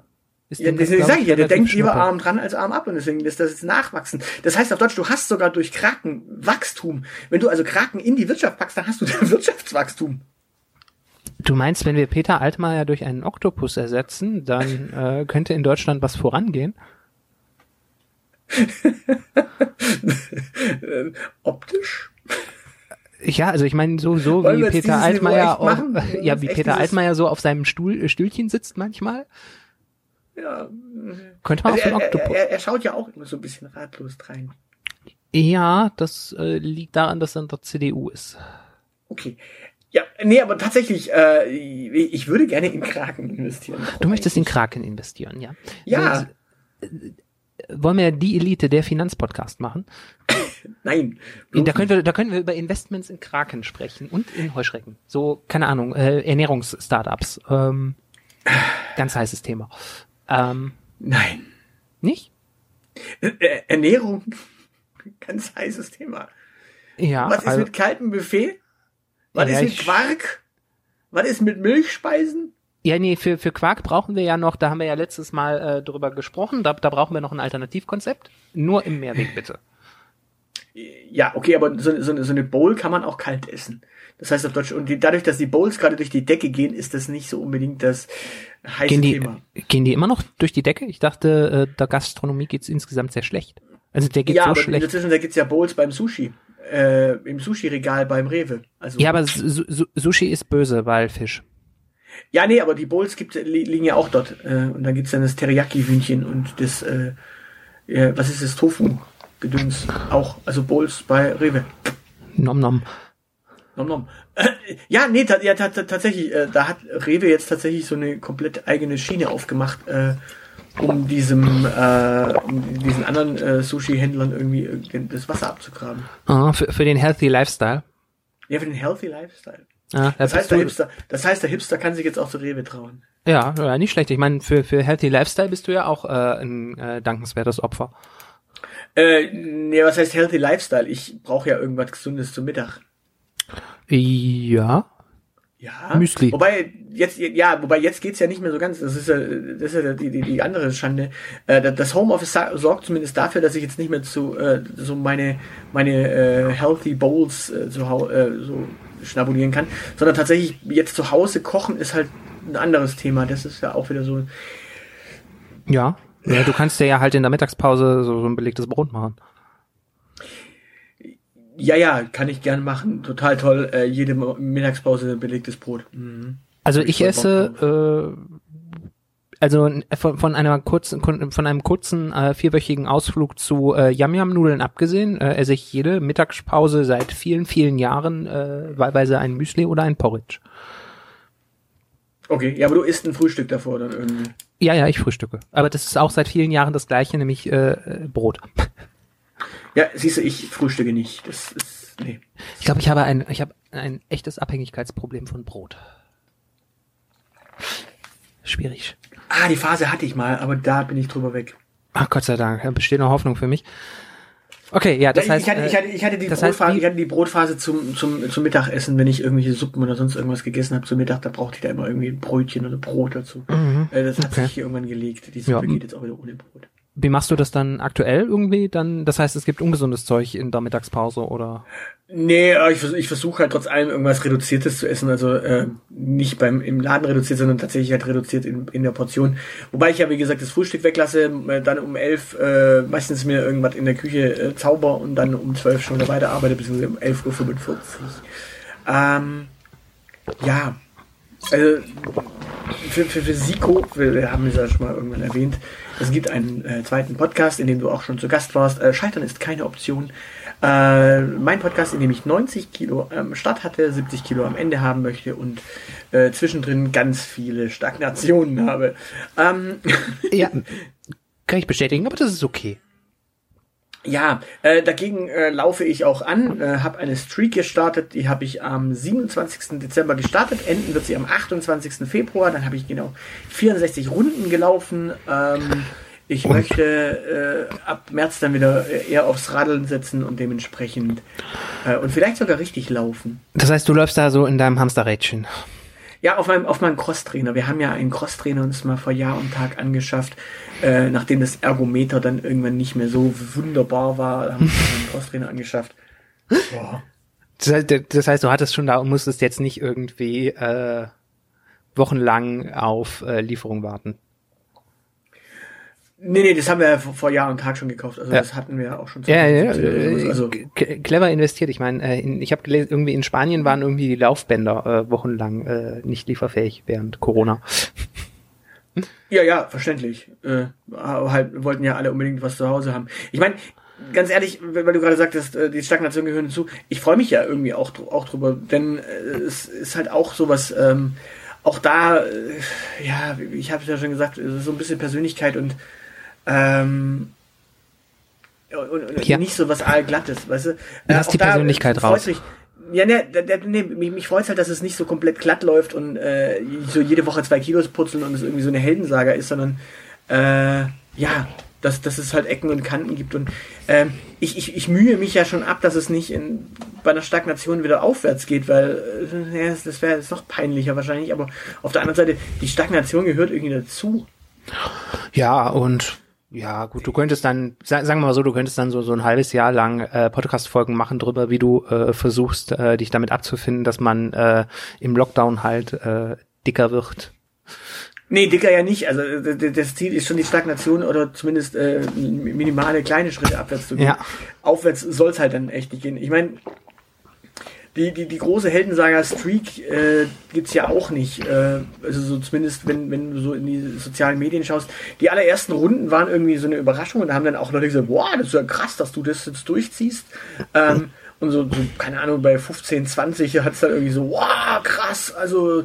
Ist ja, deswegen sage ich ja, der denkt lieber Arm dran als Arm ab und deswegen lässt das jetzt nachwachsen. Das heißt auf Deutsch, du hast sogar durch Kraken Wachstum. Wenn du also Kraken in die Wirtschaft packst, dann hast du da Wirtschaftswachstum. Du meinst, wenn wir Peter Altmaier durch einen Oktopus ersetzen, dann äh, könnte in Deutschland was vorangehen? Optisch? Ja, also ich meine, so, so wie Peter Altmaier auf, ja, wie Peter Altmaier so auf seinem Stuhl, Stühlchen sitzt manchmal. Ja. Könnte man also auf den Oktopus. Er, er, er schaut ja auch immer so ein bisschen ratlos rein. Ja, das äh, liegt daran, dass er in der C D U ist. Okay. Ja, nee, aber tatsächlich, äh, ich würde gerne in Kraken investieren. Warum du möchtest eigentlich? In Kraken investieren, ja. Ja. Also, wollen wir die Elite, der Finanzpodcast machen? Nein. Da können wir, da können wir über Investments in Kraken sprechen und in Heuschrecken. So, keine Ahnung, äh, Ernährungs-Startups. Ähm, ganz heißes Thema. Ähm, Nein. Nicht? Er- Ernährung. Ganz heißes Thema. Ja. Was ist also mit kaltem Buffet? Was ja, ist mit Quark? Was ist mit Milchspeisen? Ja, nee, für, für Quark brauchen wir ja noch, da haben wir ja letztes Mal äh, drüber gesprochen, da, da brauchen wir noch ein Alternativkonzept. Nur im Mehrweg, bitte. Ja, okay, aber so, so, so eine Bowl kann man auch kalt essen. Das heißt auf Deutsch, und die, dadurch, dass die Bowls gerade durch die Decke gehen, ist das nicht so unbedingt das heiße gehen die, Thema. Gehen die immer noch durch die Decke? Ich dachte, der Gastronomie geht's insgesamt sehr schlecht. Also der geht ja, so aber schlecht. Ja, in der Zwischenzeit gibt's ja Bowls beim Sushi. Äh, im Sushi-Regal beim Rewe. Also, ja, aber Su- Su- Sushi ist böse, weil Fisch. Ja, nee, aber die Bowls gibt, li- liegen ja auch dort. Äh, und dann gibt's dann das Teriyaki-Hühnchen und das, äh, ja, was ist das, Tofu-Gedöns auch. Also Bowls bei Rewe. Nom nom. Nom, nom. Ja, nee, ta- ja, ta- ta- tatsächlich, äh, da hat Rewe jetzt tatsächlich so eine komplett eigene Schiene aufgemacht, äh, um diesem, äh, um diesen anderen äh, Sushi-Händlern irgendwie äh, das Wasser abzugraben. Ah, für, für den Healthy Lifestyle? Ja, für den Healthy Lifestyle. Ah, das, das, heißt, der Hipster, das heißt, der Hipster kann sich jetzt auch zu Rewe trauen. Ja, ja, nicht schlecht. Ich meine, für, für Healthy Lifestyle bist du ja auch äh, ein äh, dankenswertes Opfer. Äh, nee, was heißt Healthy Lifestyle? Ich brauche ja irgendwas Gesundes zum Mittag. Ja. Ja. Müsli. Wobei jetzt, ja, wobei jetzt geht's ja nicht mehr so ganz. Das ist ja, das ist ja die, die, die andere Schande. Das Homeoffice sorgt zumindest dafür, dass ich jetzt nicht mehr zu so meine meine Healthy Bowls so, so schnabulieren kann, sondern tatsächlich jetzt zu Hause kochen ist halt ein anderes Thema. Das ist ja auch wieder so. Ja. Ja, du kannst ja halt in der Mittagspause so, so ein belegtes Brot machen. Ja, ja, kann ich gern machen. Total toll. Äh, jede Mittagspause belegtes Brot. Mhm. Also ich, ich esse äh, also von, von einer kurzen von einem kurzen äh, vierwöchigen Ausflug zu äh, Yam-Yam-Nudeln abgesehen äh, esse ich jede Mittagspause seit vielen vielen Jahren äh, wahlweise ein Müsli oder ein Porridge. Okay, ja, aber du isst ein Frühstück davor dann irgendwie. Ja, ja, ich frühstücke. Aber das ist auch seit vielen Jahren das Gleiche, nämlich äh, Brot. Ja, siehst du, ich frühstücke nicht. Das ist, nee. Ich glaube, ich habe ein, ich habe ein echtes Abhängigkeitsproblem von Brot. Schwierig. Ah, die Phase hatte ich mal, aber da bin ich drüber weg. Ach, Gott sei Dank, da besteht noch Hoffnung für mich. Okay, ja, das ich, heißt, ich hatte, ich hatte, ich hatte die Brotphase, heißt, ich hatte die Brotphase zum, zum, zum Mittagessen, wenn ich irgendwelche Suppen oder sonst irgendwas gegessen habe zum Mittag, da brauchte ich da immer irgendwie ein Brötchen oder Brot dazu. Mhm. Das hat okay. sich hier irgendwann gelegt. Die Suppe ja. geht jetzt auch wieder ohne Brot. Wie machst du das dann aktuell irgendwie? Dann, das heißt, es gibt ungesundes Zeug in der Mittagspause oder? Nee, ich, vers- ich versuche halt trotz allem irgendwas Reduziertes zu essen. Also äh, nicht beim im Laden reduziert, sondern tatsächlich halt reduziert in, in der Portion. Wobei ich ja, wie gesagt, das Frühstück weglasse, dann um elf äh, meistens mir irgendwas in der Küche äh, zauber und dann um zwölf schon wieder weiterarbeite, beziehungsweise um elf Uhr fünfundvierzig. Ähm, ja, also für, für, für Siko, wir, wir haben es ja schon mal irgendwann erwähnt, es gibt einen äh, zweiten Podcast, in dem du auch schon zu Gast warst. Äh, Scheitern ist keine Option. Äh, mein Podcast, in dem ich neunzig Kilo am ähm, Start hatte, siebzig Kilo am Ende haben möchte und äh, zwischendrin ganz viele Stagnationen habe. Ähm, ja, kann ich bestätigen, aber das ist okay. Ja, äh, dagegen äh, laufe ich auch an, äh, habe eine Streak gestartet, die habe ich am siebenundzwanzigsten Dezember gestartet, enden wird sie am achtundzwanzigsten Februar, dann habe ich genau vierundsechzig Runden gelaufen. Ähm, ich und? möchte äh, ab März dann wieder eher aufs Radeln setzen und dementsprechend äh, und vielleicht sogar richtig laufen. Das heißt, du läufst da so in deinem Hamsterrädchen? Ja, auf meinem, auf meinem Crosstrainer. Wir haben ja einen Crosstrainer uns mal vor Jahr und Tag angeschafft, äh, nachdem das Ergometer dann irgendwann nicht mehr so wunderbar war, haben wir einen Crosstrainer angeschafft. Boah. Das heißt, du hattest schon da und musstest jetzt nicht irgendwie äh, wochenlang auf äh, Lieferung warten. Nee, nee, das haben wir ja vor Jahr und Tag schon gekauft. Also ja. Das hatten wir ja auch schon. Ja, ja, ja. Also clever investiert. Ich meine, ich habe gelesen, irgendwie in Spanien waren irgendwie die Laufbänder äh, wochenlang äh, nicht lieferfähig während Corona. Ja, ja, verständlich. Äh, halt wollten ja alle unbedingt was zu Hause haben. Ich meine, ganz ehrlich, weil du gerade sagtest, die Stagnation gehören hinzu. Ich freue mich ja irgendwie auch, auch drüber, denn es ist halt auch sowas... Ähm, auch da, ja, ich habe es ja schon gesagt, so ein bisschen Persönlichkeit und Ähm, und, und ja. nicht so was allglattes, weißt du? Du hast äh, die Persönlichkeit raus. Mich, ja, ne, ne, mich, mich freut's halt, dass es nicht so komplett glatt läuft und äh, so jede Woche zwei Kilos putzeln und es irgendwie so eine Heldensaga ist, sondern äh, ja, dass, dass es halt Ecken und Kanten gibt und äh, ich, ich, ich mühe mich ja schon ab, dass es nicht in, bei einer Stagnation wieder aufwärts geht, weil äh, das wäre jetzt noch peinlicher wahrscheinlich, aber auf der anderen Seite, die Stagnation gehört irgendwie dazu. Ja, und ja, gut, du könntest dann, sagen wir mal so, du könntest dann so, so ein halbes Jahr lang äh, Podcast-Folgen machen drüber, wie du äh, versuchst, äh, dich damit abzufinden, dass man äh, im Lockdown halt äh, dicker wird. Nee, dicker ja nicht. Also das Ziel ist schon die Stagnation oder zumindest äh, minimale kleine Schritte abwärts zu gehen. Ja. Aufwärts soll es halt dann echt nicht gehen. Ich meine, die, die, die große Heldensaga-Streak äh, gibt's ja auch nicht. Äh, also so zumindest, wenn, wenn du so in die sozialen Medien schaust. Die allerersten Runden waren irgendwie so eine Überraschung und da haben dann auch Leute gesagt, wow, das ist ja krass, dass du das jetzt durchziehst. Ähm, und so, so, keine Ahnung, bei fünfzehn, zwanzig hat's dann irgendwie so, wow, krass, also...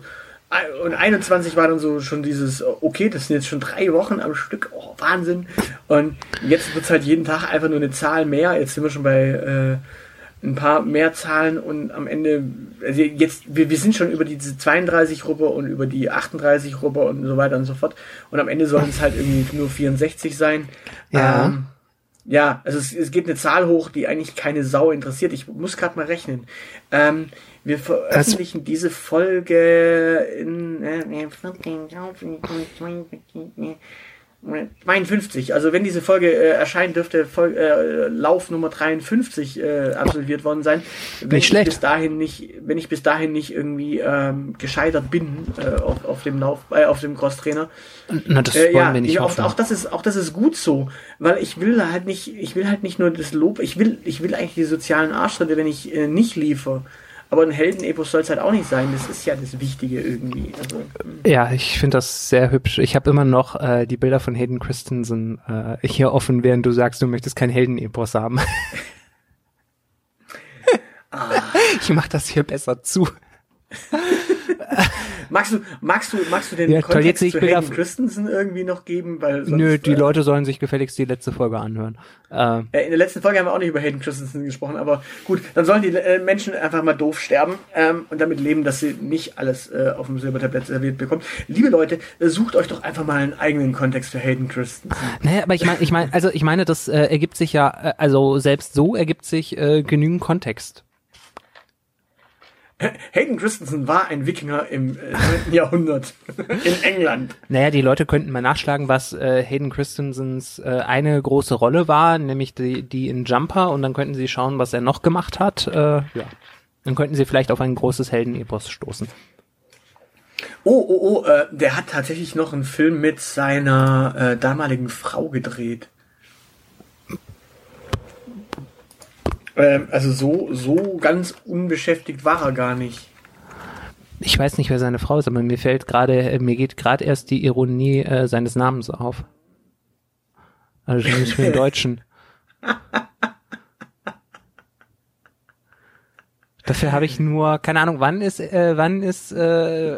Und einundzwanzig war dann so schon dieses, okay, das sind jetzt schon drei Wochen am Stück, oh, Wahnsinn. Und jetzt wird's halt jeden Tag einfach nur eine Zahl mehr. Jetzt sind wir schon bei äh, ein paar mehr Zahlen und am Ende, also jetzt, wir, wir sind schon über diese zweiunddreißig Rubber und über die achtunddreißig Rubber und so weiter und so fort. Und am Ende sollen es halt irgendwie nur vierundsechzig sein. Ja. Ähm, ja, also es, es geht eine Zahl hoch, die eigentlich keine Sau interessiert. Ich muss gerade mal rechnen. Ähm, Wir veröffentlichen das diese Folge in äh, zweiundfünfzig. Also wenn diese Folge äh, erscheint, dürfte Vol- äh, Lauf Nummer dreiundfünfzig äh, absolviert worden sein. Wenn nicht ich schlecht. Bis dahin nicht, wenn ich bis dahin nicht irgendwie ähm, gescheitert bin äh, auf, auf dem Lauf, äh, auf dem Crosstrainer. Na, das wollen äh, ja, wir nicht auch, auch das ist, auch das ist gut so, weil ich will halt nicht, ich will halt nicht nur das Lob. Ich will, ich will eigentlich die sozialen Arschtritte, wenn ich äh, nicht liefere. Aber ein Heldenepos soll es halt auch nicht sein. Das ist ja das Wichtige irgendwie. Also, ja, ich finde das sehr hübsch. Ich habe immer noch äh, die Bilder von Hayden Christensen äh, hier offen, während du sagst, du möchtest kein Heldenepos haben. Ah. Ich mach das hier besser zu. Magst du, magst du, magst du den ja, Kontext toll, jetzt zu Hayden Christensen irgendwie noch geben? Weil sonst, nö, die äh, Leute sollen sich gefälligst die letzte Folge anhören. Äh, in der letzten Folge haben wir auch nicht über Hayden Christensen gesprochen, aber gut, dann sollen die äh, Menschen einfach mal doof sterben ähm, und damit leben, dass sie nicht alles äh, auf dem Silbertablett serviert bekommen. Liebe Leute, äh, sucht euch doch einfach mal einen eigenen Kontext für Hayden Christensen. Naja, aber ich meine, ich meine, also ich meine, das äh, ergibt sich ja, äh, also selbst so ergibt sich äh, genügend Kontext. Hayden Christensen war ein Wikinger im neunten Jahrhundert in England. Naja, die Leute könnten mal nachschlagen, was äh, Hayden Christensens äh, eine große Rolle war, nämlich die, die in Jumper, und dann könnten sie schauen, was er noch gemacht hat. Äh, ja. Dann könnten sie vielleicht auf ein großes Heldenepos stoßen. Oh, oh, oh, äh, der hat tatsächlich noch einen Film mit seiner äh, damaligen Frau gedreht. Also so so ganz unbeschäftigt war er gar nicht. ich weiß nicht, wer seine Frau ist, aber mir fällt gerade, mir geht gerade erst die Ironie äh, seines Namens auf. Also zumindest für den Deutschen. Dafür habe ich nur, keine Ahnung, wann ist, äh, wann ist, äh,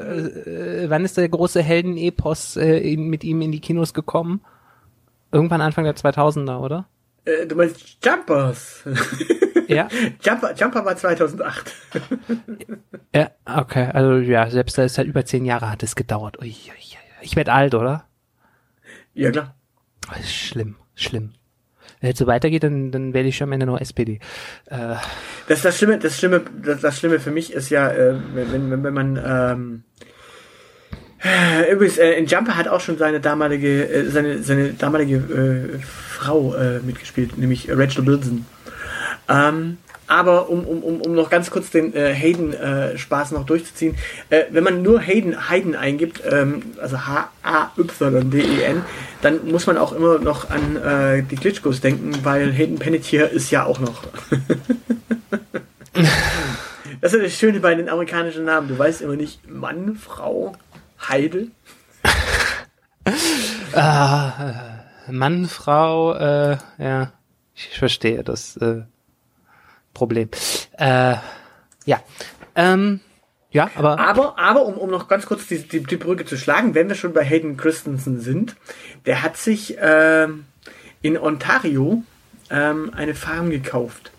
äh, wann ist der große Heldenepos äh, mit ihm in die Kinos gekommen? Irgendwann Anfang der zweitausender, oder? Äh, du meinst Jumpers? Ja. Jumper, Jumper war zweitausendacht. Ja, okay, also ja, selbst da ist halt über zehn Jahre hat es gedauert. Ui, ui, ui. Ich werde alt, oder? Ja, klar. Schlimm, schlimm. Wenn es so weitergeht, dann, dann werde ich schon am Ende noch S P D. Äh. Das, das Schlimme, das Schlimme, das, das Schlimme für mich ist ja, äh, wenn, wenn, wenn man ähm, äh, übrigens, äh, in Jumper hat auch schon seine damalige, äh, seine, seine damalige äh, Frau äh, mitgespielt, nämlich Rachel Bilson. Ähm, aber um, um, um, um noch ganz kurz den äh, Hayden-Spaß äh, noch durchzuziehen, äh, wenn man nur Hayden, Hayden eingibt, ähm, also H A Y D E N, dann muss man auch immer noch an äh, die Klitschkos denken, weil Hayden Panettiere ist ja auch noch. Das ist das Schöne bei den amerikanischen Namen, du weißt immer nicht Mann, Frau, Heide. ah, Mann, Frau, äh, ja, ich verstehe das, äh. Problem. Äh, ja. Ähm, ja, aber. Aber, aber um, um noch ganz kurz die, die, die Brücke zu schlagen, wenn wir schon bei Hayden Christensen sind, der hat sich ähm, in Ontario ähm, eine Farm gekauft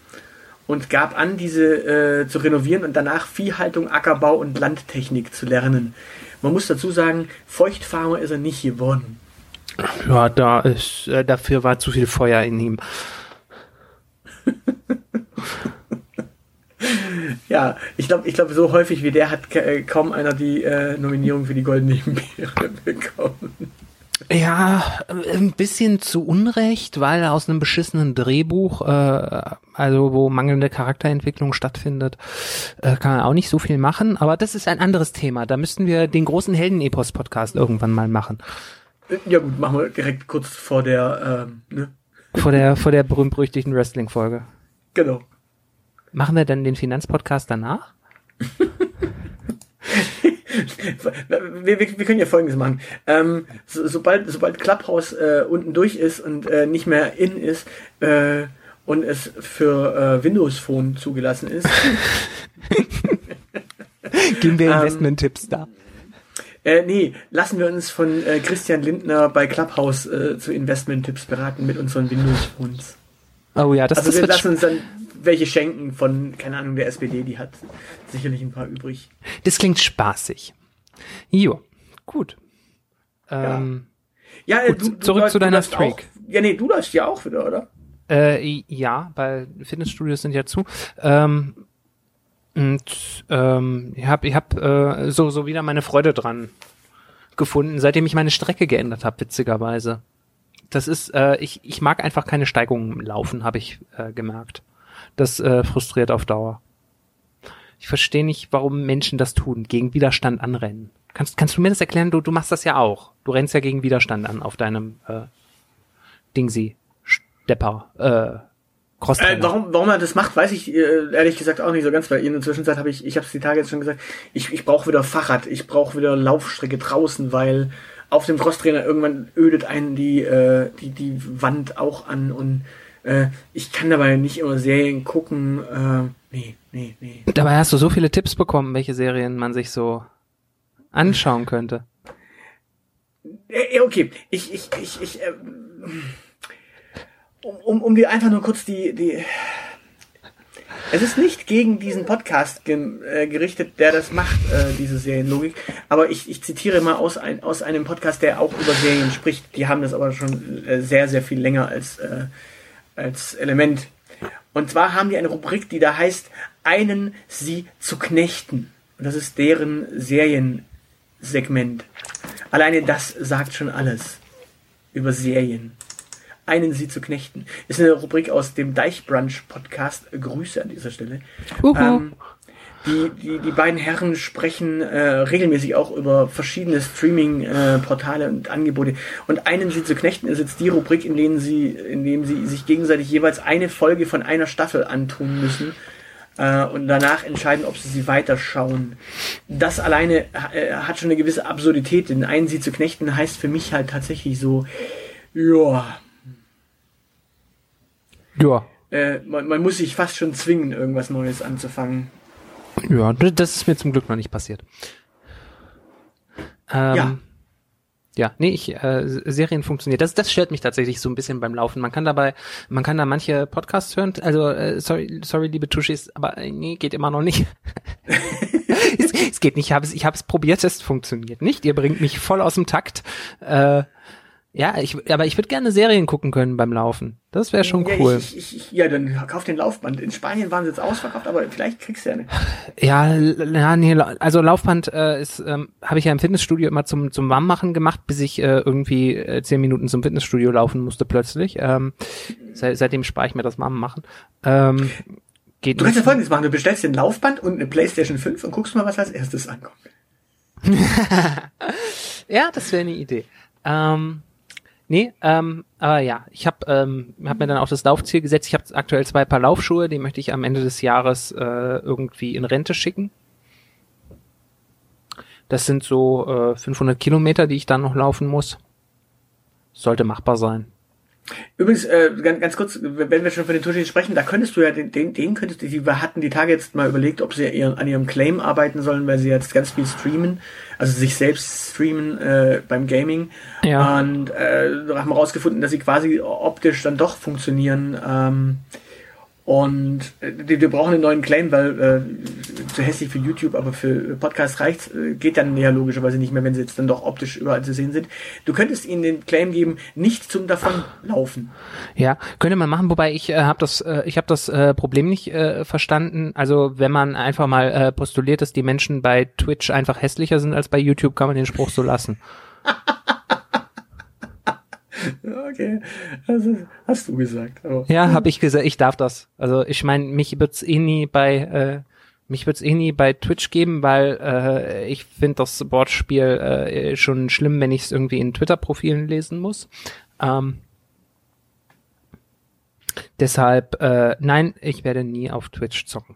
und gab an, diese äh, zu renovieren und danach Viehhaltung, Ackerbau und Landtechnik zu lernen. Man muss dazu sagen, Feuchtfarmer ist er nicht geworden. Ja, da ist, äh, dafür war zu viel Feuer in ihm. Ja, ich glaube, ich glaube, so häufig wie der hat äh, kaum einer die äh, Nominierung für die Goldene Himbeere bekommen. Ja, ein bisschen zu Unrecht, weil aus einem beschissenen Drehbuch, äh, also wo mangelnde Charakterentwicklung stattfindet, äh, kann man auch nicht so viel machen. Aber das ist ein anderes Thema. Da müssten wir den großen Heldenepos-Podcast irgendwann mal machen. Ja gut, machen wir direkt kurz vor der, äh, ne? Vor der, vor der berühmt-berüchtigten Wrestling-Folge. Genau. Machen wir dann den Finanzpodcast danach? wir, wir, wir können ja Folgendes machen. Ähm, so, sobald, sobald Clubhouse äh, unten durch ist und äh, nicht mehr in ist äh, und es für äh, Windows Phone zugelassen ist. Geben wir Investment-Tipps da. Äh, nee, lassen wir uns von äh, Christian Lindner bei Clubhouse äh, zu Investment-Tipps beraten mit unseren Windows-Phones. Oh ja, das also ist... Also wir lassen uns dann welche schenken von, keine Ahnung, der S P D, die hat sicherlich ein paar übrig. Das klingt spaßig. Jo, gut. Ähm, ja, ja gut, du, du zurück läufst, zu deiner Streak. Auch, ja, nee, du läufst ja auch wieder, oder? Äh, ja, weil Fitnessstudios sind ja zu. Ähm... Und ähm, ich habe ich hab, äh, so, so wieder meine Freude dran gefunden, seitdem ich meine Strecke geändert habe, witzigerweise. Das ist, äh, ich, ich mag einfach keine Steigungen laufen, habe ich äh, gemerkt. Das äh, frustriert auf Dauer. Ich verstehe nicht, warum Menschen das tun, gegen Widerstand anrennen. Kannst, kannst du mir das erklären? Du, du machst das ja auch. Du rennst ja gegen Widerstand an auf deinem äh, Dingsi, Stepper, äh, Äh, warum, warum er das macht, weiß ich äh, ehrlich gesagt auch nicht so ganz, weil in der Zwischenzeit habe ich, ich habe es die Tage jetzt schon gesagt, ich, ich brauche wieder Fahrrad, ich brauche wieder Laufstrecke draußen, weil auf dem Crosstrainer irgendwann ödet einen die, äh, die, die Wand auch an und äh, ich kann dabei nicht immer Serien gucken, äh, nee, nee, nee. Dabei hast du so viele Tipps bekommen, welche Serien man sich so anschauen könnte. Äh, okay, ich, ich, ich, ich, äh, Um, um, um dir einfach nur kurz die, die... Es ist nicht gegen diesen Podcast ge- äh, gerichtet, der das macht, äh, diese Serienlogik. Aber ich, ich zitiere mal aus, ein, aus einem Podcast, der auch über Serien spricht. Die haben das aber schon äh, sehr, sehr viel länger als, äh, als Element. Und zwar haben die eine Rubrik, die da heißt, einen sie zu knechten. Und das ist deren Seriensegment. Alleine das sagt schon alles über Serien. Einen sie zu knechten. Ist eine Rubrik aus dem Deichbrunch-Podcast. Grüße an dieser Stelle. Ähm, die, die, die beiden Herren sprechen äh, regelmäßig auch über verschiedene Streaming-Portale äh, und Angebote. Und einen sie zu knechten ist jetzt die Rubrik, in denen sie, in dem sie sich gegenseitig jeweils eine Folge von einer Staffel antun müssen. äh, und danach entscheiden, ob sie sie weiterschauen. Das alleine äh, hat schon eine gewisse Absurdität, denn einen sie zu knechten heißt für mich halt tatsächlich so, ja. Ja. Äh, man, man muss sich fast schon zwingen, irgendwas Neues anzufangen. Ja, das ist mir zum Glück noch nicht passiert. Ähm, ja. Ja, nee, ich, äh, Serien funktioniert. Das, das stört mich tatsächlich so ein bisschen beim Laufen. Man kann dabei, man kann da manche Podcasts hören. Also, äh, sorry, sorry, liebe Tuschis, aber äh, nee, geht immer noch nicht. es, es geht nicht. Ich hab's, ich hab's probiert, es funktioniert nicht. Ihr bringt mich voll aus dem Takt. Äh, ja, ich, aber ich würde gerne Serien gucken können beim Laufen. Das wäre schon ja, cool. Ich, ich, ich, ja, dann kauf den Laufband. In Spanien waren sie jetzt ausverkauft, aber vielleicht kriegst du ja nicht. Ja, ja nee, also Laufband äh, ist, ähm, habe ich ja im Fitnessstudio immer zum zum Warmmachen gemacht, bis ich äh, irgendwie äh, zehn Minuten zum Fitnessstudio laufen musste plötzlich. Ähm, seit, seitdem spare ich mir das Warmmachen. Ähm, geht du kannst ja Folgendes machen, du bestellst den Laufband und eine PlayStation fünf und guckst mal, was als erstes ankommt. Ja, das wäre eine Idee. Ähm, Nee, ähm, aber ja, ich habe ähm, hab mir dann auch das Laufziel gesetzt. Ich habe aktuell zwei Paar Laufschuhe, die möchte ich am Ende des Jahres äh, irgendwie in Rente schicken. Das sind so äh, fünfhundert Kilometer, die ich dann noch laufen muss. Sollte machbar sein. Übrigens, äh, ganz, ganz kurz, wenn wir schon von den Tuschis sprechen, da könntest du ja, den, den könntest du, die hatten die Tage jetzt mal überlegt, ob sie ihren, an ihrem Claim arbeiten sollen, weil sie jetzt ganz viel streamen, also sich selbst streamen äh, beim Gaming. Ja. Und äh, haben rausgefunden, dass sie quasi optisch dann doch funktionieren. Ähm, und äh, wir brauchen einen neuen Claim, weil äh, zu hässlich für YouTube, aber für Podcasts reicht's, äh, geht dann ja logischerweise nicht mehr, wenn sie jetzt dann doch optisch überall zu sehen sind. Du könntest ihnen den Claim geben, nicht zum Davonlaufen. Ja, könnte man machen, wobei ich äh, habe das, äh, ich habe das äh, Problem nicht äh, verstanden. Also wenn man einfach mal äh, postuliert, dass die Menschen bei Twitch einfach hässlicher sind als bei YouTube, kann man den Spruch so lassen. Okay, also hast du gesagt. Aber. Ja, habe ich gesagt, ich darf das. Also ich meine, mich wird's eh nie bei äh, mich wird's eh nie bei Twitch geben, weil äh, ich finde das Wortspiel äh, schon schlimm, wenn ich es irgendwie in Twitter-Profilen lesen muss. Ähm, deshalb, äh, nein, ich werde nie auf Twitch zocken.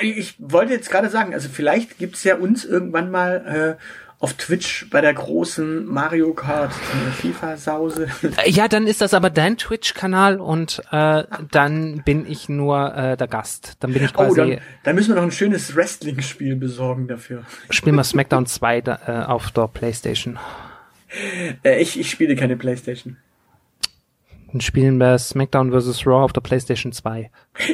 Ich wollte jetzt gerade sagen, also vielleicht gibt's ja uns irgendwann mal äh, auf Twitch bei der großen Mario Kart FIFA-Sause. Ja, dann ist das aber dein Twitch-Kanal und äh, dann bin ich nur äh, der Gast. Dann bin ich quasi. Oh, dann, dann müssen wir noch ein schönes Wrestling-Spiel besorgen dafür. Spielen wir SmackDown zwei da, äh, auf der PlayStation. Äh, ich, ich spiele keine PlayStation. Dann spielen wir SmackDown versus. Raw auf der PlayStation zwei.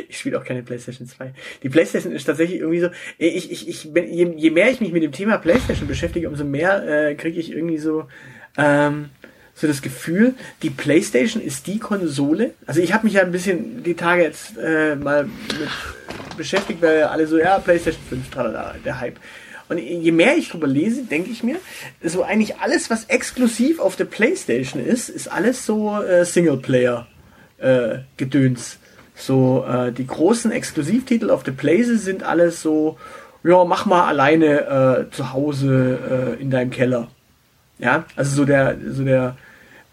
Ich spiele auch keine PlayStation zwei. Die PlayStation ist tatsächlich irgendwie so, ich, ich, ich bin, je, je mehr ich mich mit dem Thema PlayStation beschäftige, umso mehr äh, kriege ich irgendwie so, ähm, so das Gefühl, die PlayStation ist die Konsole. Also ich habe mich ja ein bisschen die Tage jetzt äh, mal mit beschäftigt, weil alle so, ja, PlayStation fünf, tralala, der Hype. Und je mehr ich drüber lese, denke ich mir, so eigentlich alles, was exklusiv auf der PlayStation ist, ist alles so äh, Singleplayer-Gedöns. Äh, so äh, die großen Exklusivtitel auf der PlayStation sind alles so, ja, mach mal alleine äh, zu Hause äh, in deinem Keller. Ja, also so der, so der,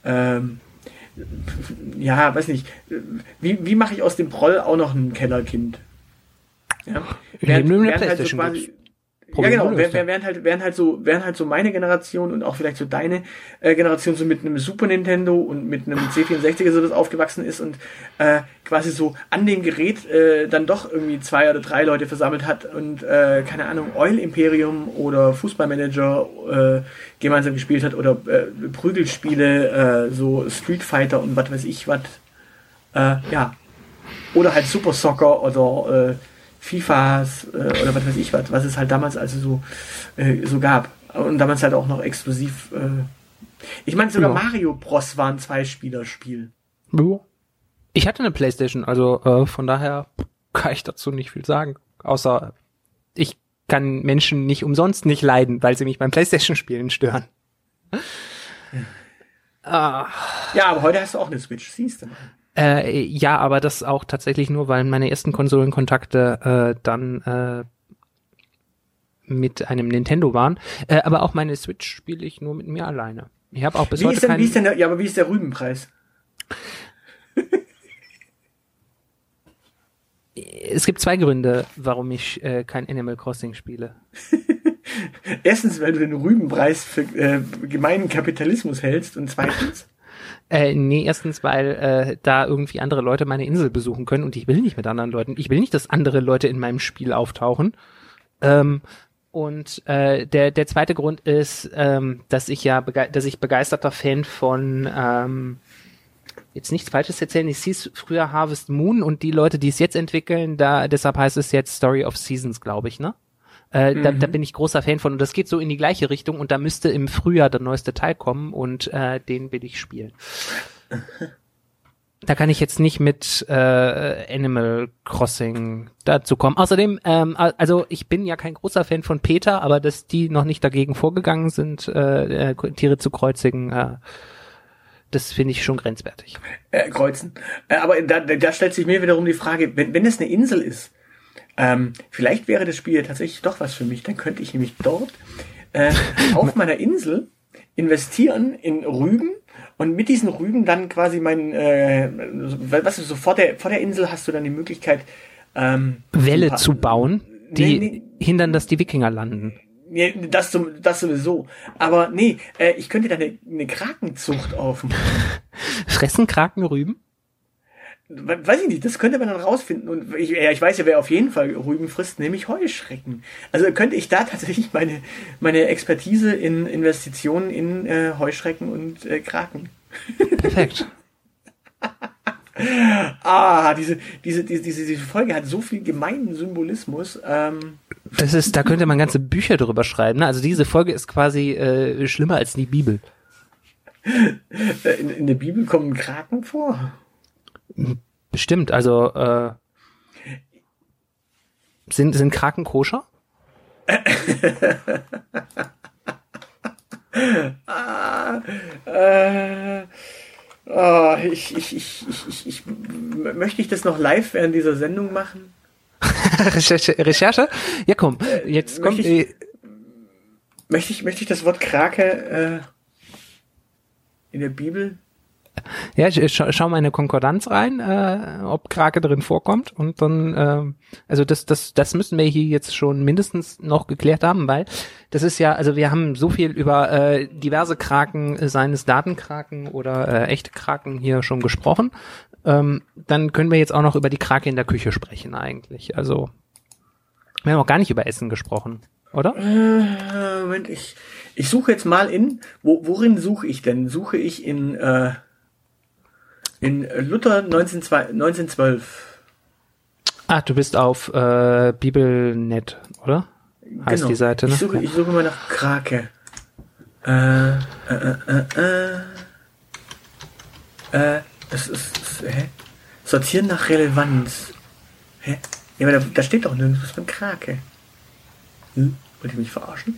ähm, ja, weiß nicht, wie, wie mache ich aus dem Proll auch noch ein Kellerkind? Ja, während, während PlayStation halt so quasi, Problem ja genau, wären wär halt, wären halt so, wären halt so meine Generation und auch vielleicht so deine äh, Generation so mit einem Super Nintendo und mit einem C vierundsechziger so das aufgewachsen ist und äh, quasi so an dem Gerät äh, dann doch irgendwie zwei oder drei Leute versammelt hat und äh, keine Ahnung, Oil Imperium oder Fußballmanager äh, gemeinsam gespielt hat oder äh, Prügelspiele, äh, so Street Fighter und was weiß ich was. Äh, ja. Oder halt Super Soccer oder äh, FIFAs äh, oder was weiß ich was, was es halt damals also so äh, so gab. Und damals halt auch noch exklusiv. Äh ich meine, sogar ja. Mario Bros. War ein Zweispieler-Spiel. Ich hatte eine Playstation, also äh, von daher kann ich dazu nicht viel sagen. Außer ich kann Menschen nicht umsonst nicht leiden, weil sie mich beim Playstation-Spielen stören. Ja. Äh. ja, aber heute hast du auch eine Switch, siehst du mal. Äh, ja, aber das auch tatsächlich nur, weil meine ersten Konsolenkontakte äh, dann äh, mit einem Nintendo waren. Äh, aber auch meine Switch spiele ich nur mit mir alleine. Ich habe auch bis wie heute ist denn, keinen... Wie ist denn der, ja, aber wie ist der Rübenpreis? Es gibt zwei Gründe, warum ich äh, kein Animal Crossing spiele. Erstens, weil du den Rübenpreis für äh, gemeinen Kapitalismus hältst, und zweitens? Äh, nee, erstens, weil äh, da irgendwie andere Leute meine Insel besuchen können, und ich will nicht mit anderen Leuten, ich will nicht, dass andere Leute in meinem Spiel auftauchen. Ähm, und äh, der der zweite Grund ist, ähm, dass ich ja bege- dass ich begeisterter Fan von ähm, jetzt nichts Falsches erzählen, es hieß früher Harvest Moon, und die Leute, die es jetzt entwickeln, da deshalb heißt es jetzt Story of Seasons, glaube ich, ne? Äh, mhm. da, da bin ich großer Fan von, und das geht so in die gleiche Richtung, und da müsste im Frühjahr der neueste Teil kommen, und äh, den will ich spielen. Da kann ich jetzt nicht mit äh, Animal Crossing dazu kommen. Außerdem, ähm, also ich bin ja kein großer Fan von PETA, aber dass die noch nicht dagegen vorgegangen sind, äh, äh, Tiere zu kreuzigen, äh, das finde ich schon grenzwertig. Äh, kreuzen. Aber da, da stellt sich mir wiederum die Frage, wenn, wenn es eine Insel ist, Ähm, vielleicht wäre das Spiel tatsächlich doch was für mich. Dann könnte ich nämlich dort äh, auf meiner Insel investieren in Rüben und mit diesen Rüben dann quasi meinen, äh, was ist so, vor der, vor der Insel hast du dann die Möglichkeit, ähm, Wälle paar, zu bauen, die nee, nee, hindern, dass die Wikinger landen. Nee, das, das sowieso. Aber nee, äh, ich könnte da eine, eine Krakenzucht aufmachen. Fressen Kraken Rüben? Weiß ich nicht, das könnte man dann rausfinden. Und ich, ja, ich weiß ja, wer auf jeden Fall Rüben frisst, nämlich Heuschrecken. Also könnte ich da tatsächlich meine meine Expertise in Investitionen in äh, Heuschrecken und äh, Kraken. Perfekt. ah, diese, diese diese diese diese Folge hat so viel gemeinen Symbolismus. Ähm. Das ist, da könnte man ganze Bücher drüber schreiben. Ne? Also diese Folge ist quasi äh, schlimmer als die Bibel. In, in der Bibel kommen Kraken vor. Bestimmt, also äh, sind, sind Kraken koscher? ah, äh, oh, ich, ich, ich, ich, ich, möchte ich das noch live während dieser Sendung machen? Recherche, Recherche? Ja, komm, jetzt äh, kommt... Möchte ich, äh, möchte, ich, möchte ich das Wort Krake äh, in der Bibel... Ja, ich scha- schau mal in eine Konkordanz rein, äh, ob Krake drin vorkommt, und dann, äh, also das, das, das müssen wir hier jetzt schon mindestens noch geklärt haben, weil das ist ja, also wir haben so viel über äh, diverse Kraken, seien es Datenkraken oder äh, echte Kraken hier schon gesprochen. Ähm, dann können wir jetzt auch noch über die Krake in der Küche sprechen eigentlich. Also wir haben auch gar nicht über Essen gesprochen, oder? Äh, Moment, ich, ich suche jetzt mal in, wo, worin suche ich denn? Suche ich in äh In Luther neunzehnhundertzwölf. Ah, du bist auf äh, Bibelnet, oder? Heißt genau. Die Seite, ne? Ich suche, ich suche mal nach Krake. Äh, äh, äh, äh. Äh, das ist, hä? Sortieren nach Relevanz. Hä? Ja, aber da, da steht doch nirgends von Krake. Hm? Wollt ihr mich verarschen?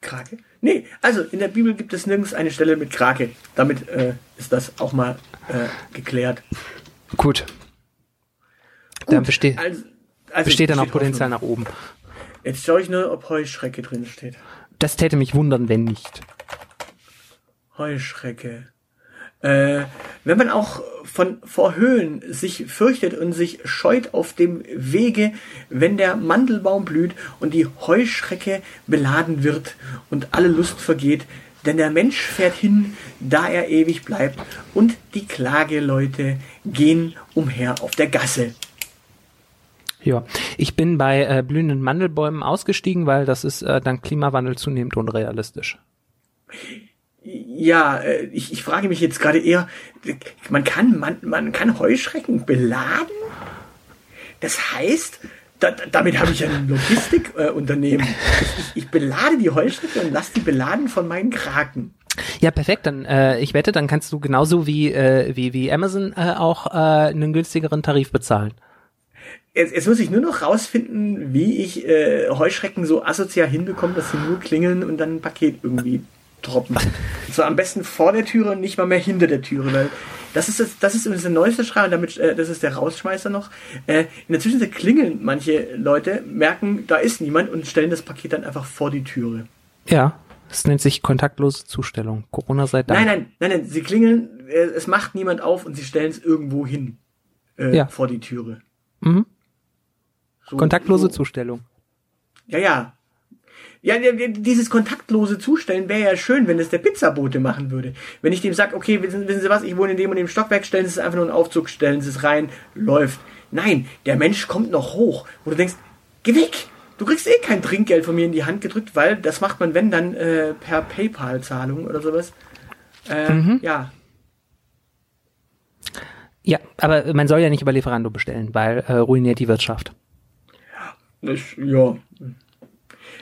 Krake? Nee, also in der Bibel gibt es nirgends eine Stelle mit Krake. Damit äh, ist das auch mal äh, geklärt. Gut. Gut. Dann beste- also, also besteht dann auch Potenzial nach oben. Jetzt schaue ich nur, ob Heuschrecke drin steht. Das täte mich wundern, wenn nicht. Heuschrecke. Äh, wenn man auch von vor Höhen sich fürchtet und sich scheut auf dem Wege, wenn der Mandelbaum blüht und die Heuschrecke beladen wird und alle Lust vergeht, denn der Mensch fährt hin, da er ewig bleibt, und die Klageleute gehen umher auf der Gasse. Ja, ich bin bei äh, blühenden Mandelbäumen ausgestiegen, weil das ist äh, dank Klimawandel zunehmend unrealistisch. Ja, ich, ich frage mich jetzt gerade eher, man kann, man, man kann Heuschrecken beladen? Das heißt, da, damit habe ich ein Logistikunternehmen. Äh, ich, ich belade die Heuschrecke und lasse die beladen von meinen Kraken. Ja, perfekt. Dann, äh, ich wette, dann kannst du genauso wie, äh, wie, wie Amazon äh, auch äh, einen günstigeren Tarif bezahlen. Jetzt, jetzt muss ich nur noch rausfinden, wie ich äh, Heuschrecken so asozial hinbekomme, dass sie nur klingeln und dann ein Paket irgendwie... Tropen. So, am besten vor der Türe und nicht mal mehr hinter der Türe, weil das ist das, das ist unser neuester Schrei, und damit äh, das ist der Rausschmeißer noch. Äh, in der Zwischenzeit klingeln manche Leute, merken, da ist niemand, und stellen das Paket dann einfach vor die Türe. Ja, das nennt sich kontaktlose Zustellung. Corona sei Dank. Nein, nein, nein, nein, sie klingeln, äh, es macht niemand auf, und sie stellen es irgendwo hin. äh, ja. vor die Türe. Mhm. So, kontaktlose so. Zustellung. Ja, ja. Ja, dieses kontaktlose Zustellen wäre ja schön, wenn es der Pizzabote machen würde. Wenn ich dem sage, okay, wissen, wissen Sie was, ich wohne in dem und dem Stockwerk, stellen Sie es einfach nur in den Aufzug, stellen Sie es rein, läuft. Nein, der Mensch kommt noch hoch, wo du denkst, geh weg, du kriegst eh kein Trinkgeld von mir in die Hand gedrückt, weil das macht man, wenn dann, äh, per PayPal-Zahlung oder sowas. Äh, mhm. Ja. Ja, aber man soll ja nicht über Lieferando bestellen, weil äh, ruiniert die Wirtschaft. Das, ja,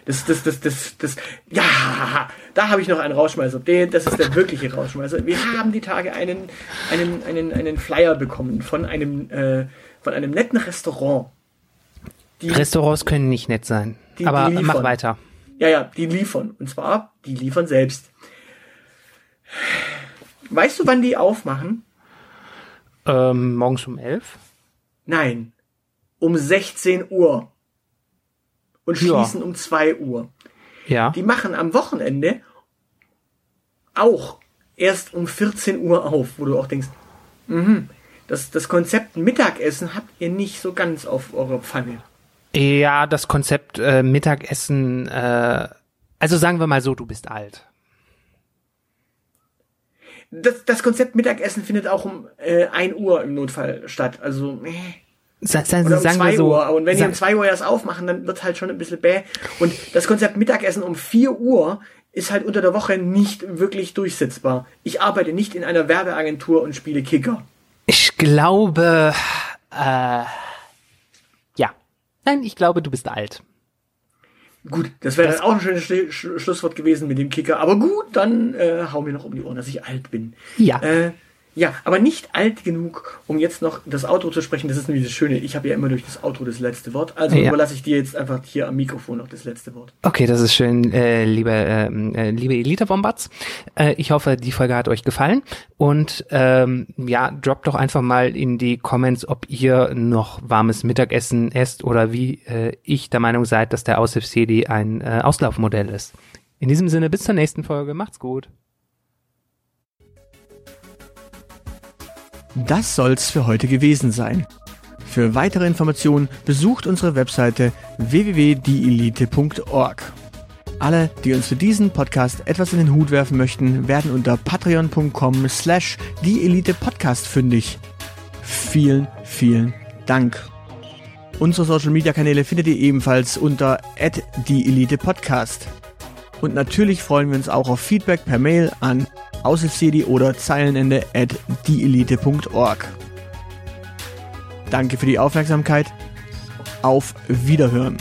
Das, das, das, das, das, ja, da habe ich noch einen Rausschmeißer. Das ist der wirkliche Rausschmeißer. Wir haben die Tage einen, einen, einen, einen Flyer bekommen von einem, äh, von einem netten Restaurant. Die, Restaurants können nicht nett sein. Die, aber die mach weiter. Ja, ja, die liefern. Und zwar, die liefern selbst. Weißt du, wann die aufmachen? Ähm, morgens um elf? Nein, um sechzehn Uhr. Und schließen ja. um zwei Uhr. Ja. Die machen am Wochenende auch erst um vierzehn Uhr auf, wo du auch denkst, mh, das, das Konzept Mittagessen habt ihr nicht so ganz auf eurer Pfanne. Ja, das Konzept äh, Mittagessen, äh, also sagen wir mal so, du bist alt. Das, das Konzept Mittagessen findet auch um äh, ein Uhr im Notfall statt, also äh. Sa- sa- Oder um sagen zwei wir so, Uhr. Und wenn sa- die um zwei Uhr das aufmachen, dann wird halt schon ein bisschen bäh. Und das Konzept Mittagessen um vier Uhr ist halt unter der Woche nicht wirklich durchsetzbar. Ich arbeite nicht in einer Werbeagentur und spiele Kicker. Ich glaube, äh, ja. Nein, ich glaube, du bist alt. Gut, das wäre dann auch ein schönes Sch- Sch- Schlusswort gewesen mit dem Kicker. Aber gut, dann äh, hau mir noch um die Ohren, dass ich alt bin. Ja. Äh, Ja, aber nicht alt genug, um jetzt noch das Outro zu sprechen. Das ist nämlich das Schöne. Ich habe ja immer durch das Outro das letzte Wort. Also ja. überlasse ich dir jetzt einfach hier am Mikrofon noch das letzte Wort. Okay, das ist schön, äh, liebe, äh, liebe Elite-Wombats. Äh, ich hoffe, die Folge hat euch gefallen. Und ähm, ja, droppt doch einfach mal in die Comments, ob ihr noch warmes Mittagessen esst oder wie äh, ich der Meinung seid, dass der Aushilfs-Jedi ein äh, Auslaufmodell ist. In diesem Sinne, bis zur nächsten Folge. Macht's gut. Das soll's für heute gewesen sein. Für weitere Informationen besucht unsere Webseite w w w punkt die elite punkt org. Alle, die uns für diesen Podcast etwas in den Hut werfen möchten, werden unter patreon.com slash dieelitepodcast fündig. Vielen, vielen Dank. Unsere Social Media Kanäle findet ihr ebenfalls unter at dieelitepodcast. Und natürlich freuen wir uns auch auf Feedback per Mail an aushilfs-jedi oder Zeilenende at dieelite punkt org. Danke für die Aufmerksamkeit. Auf Wiederhören.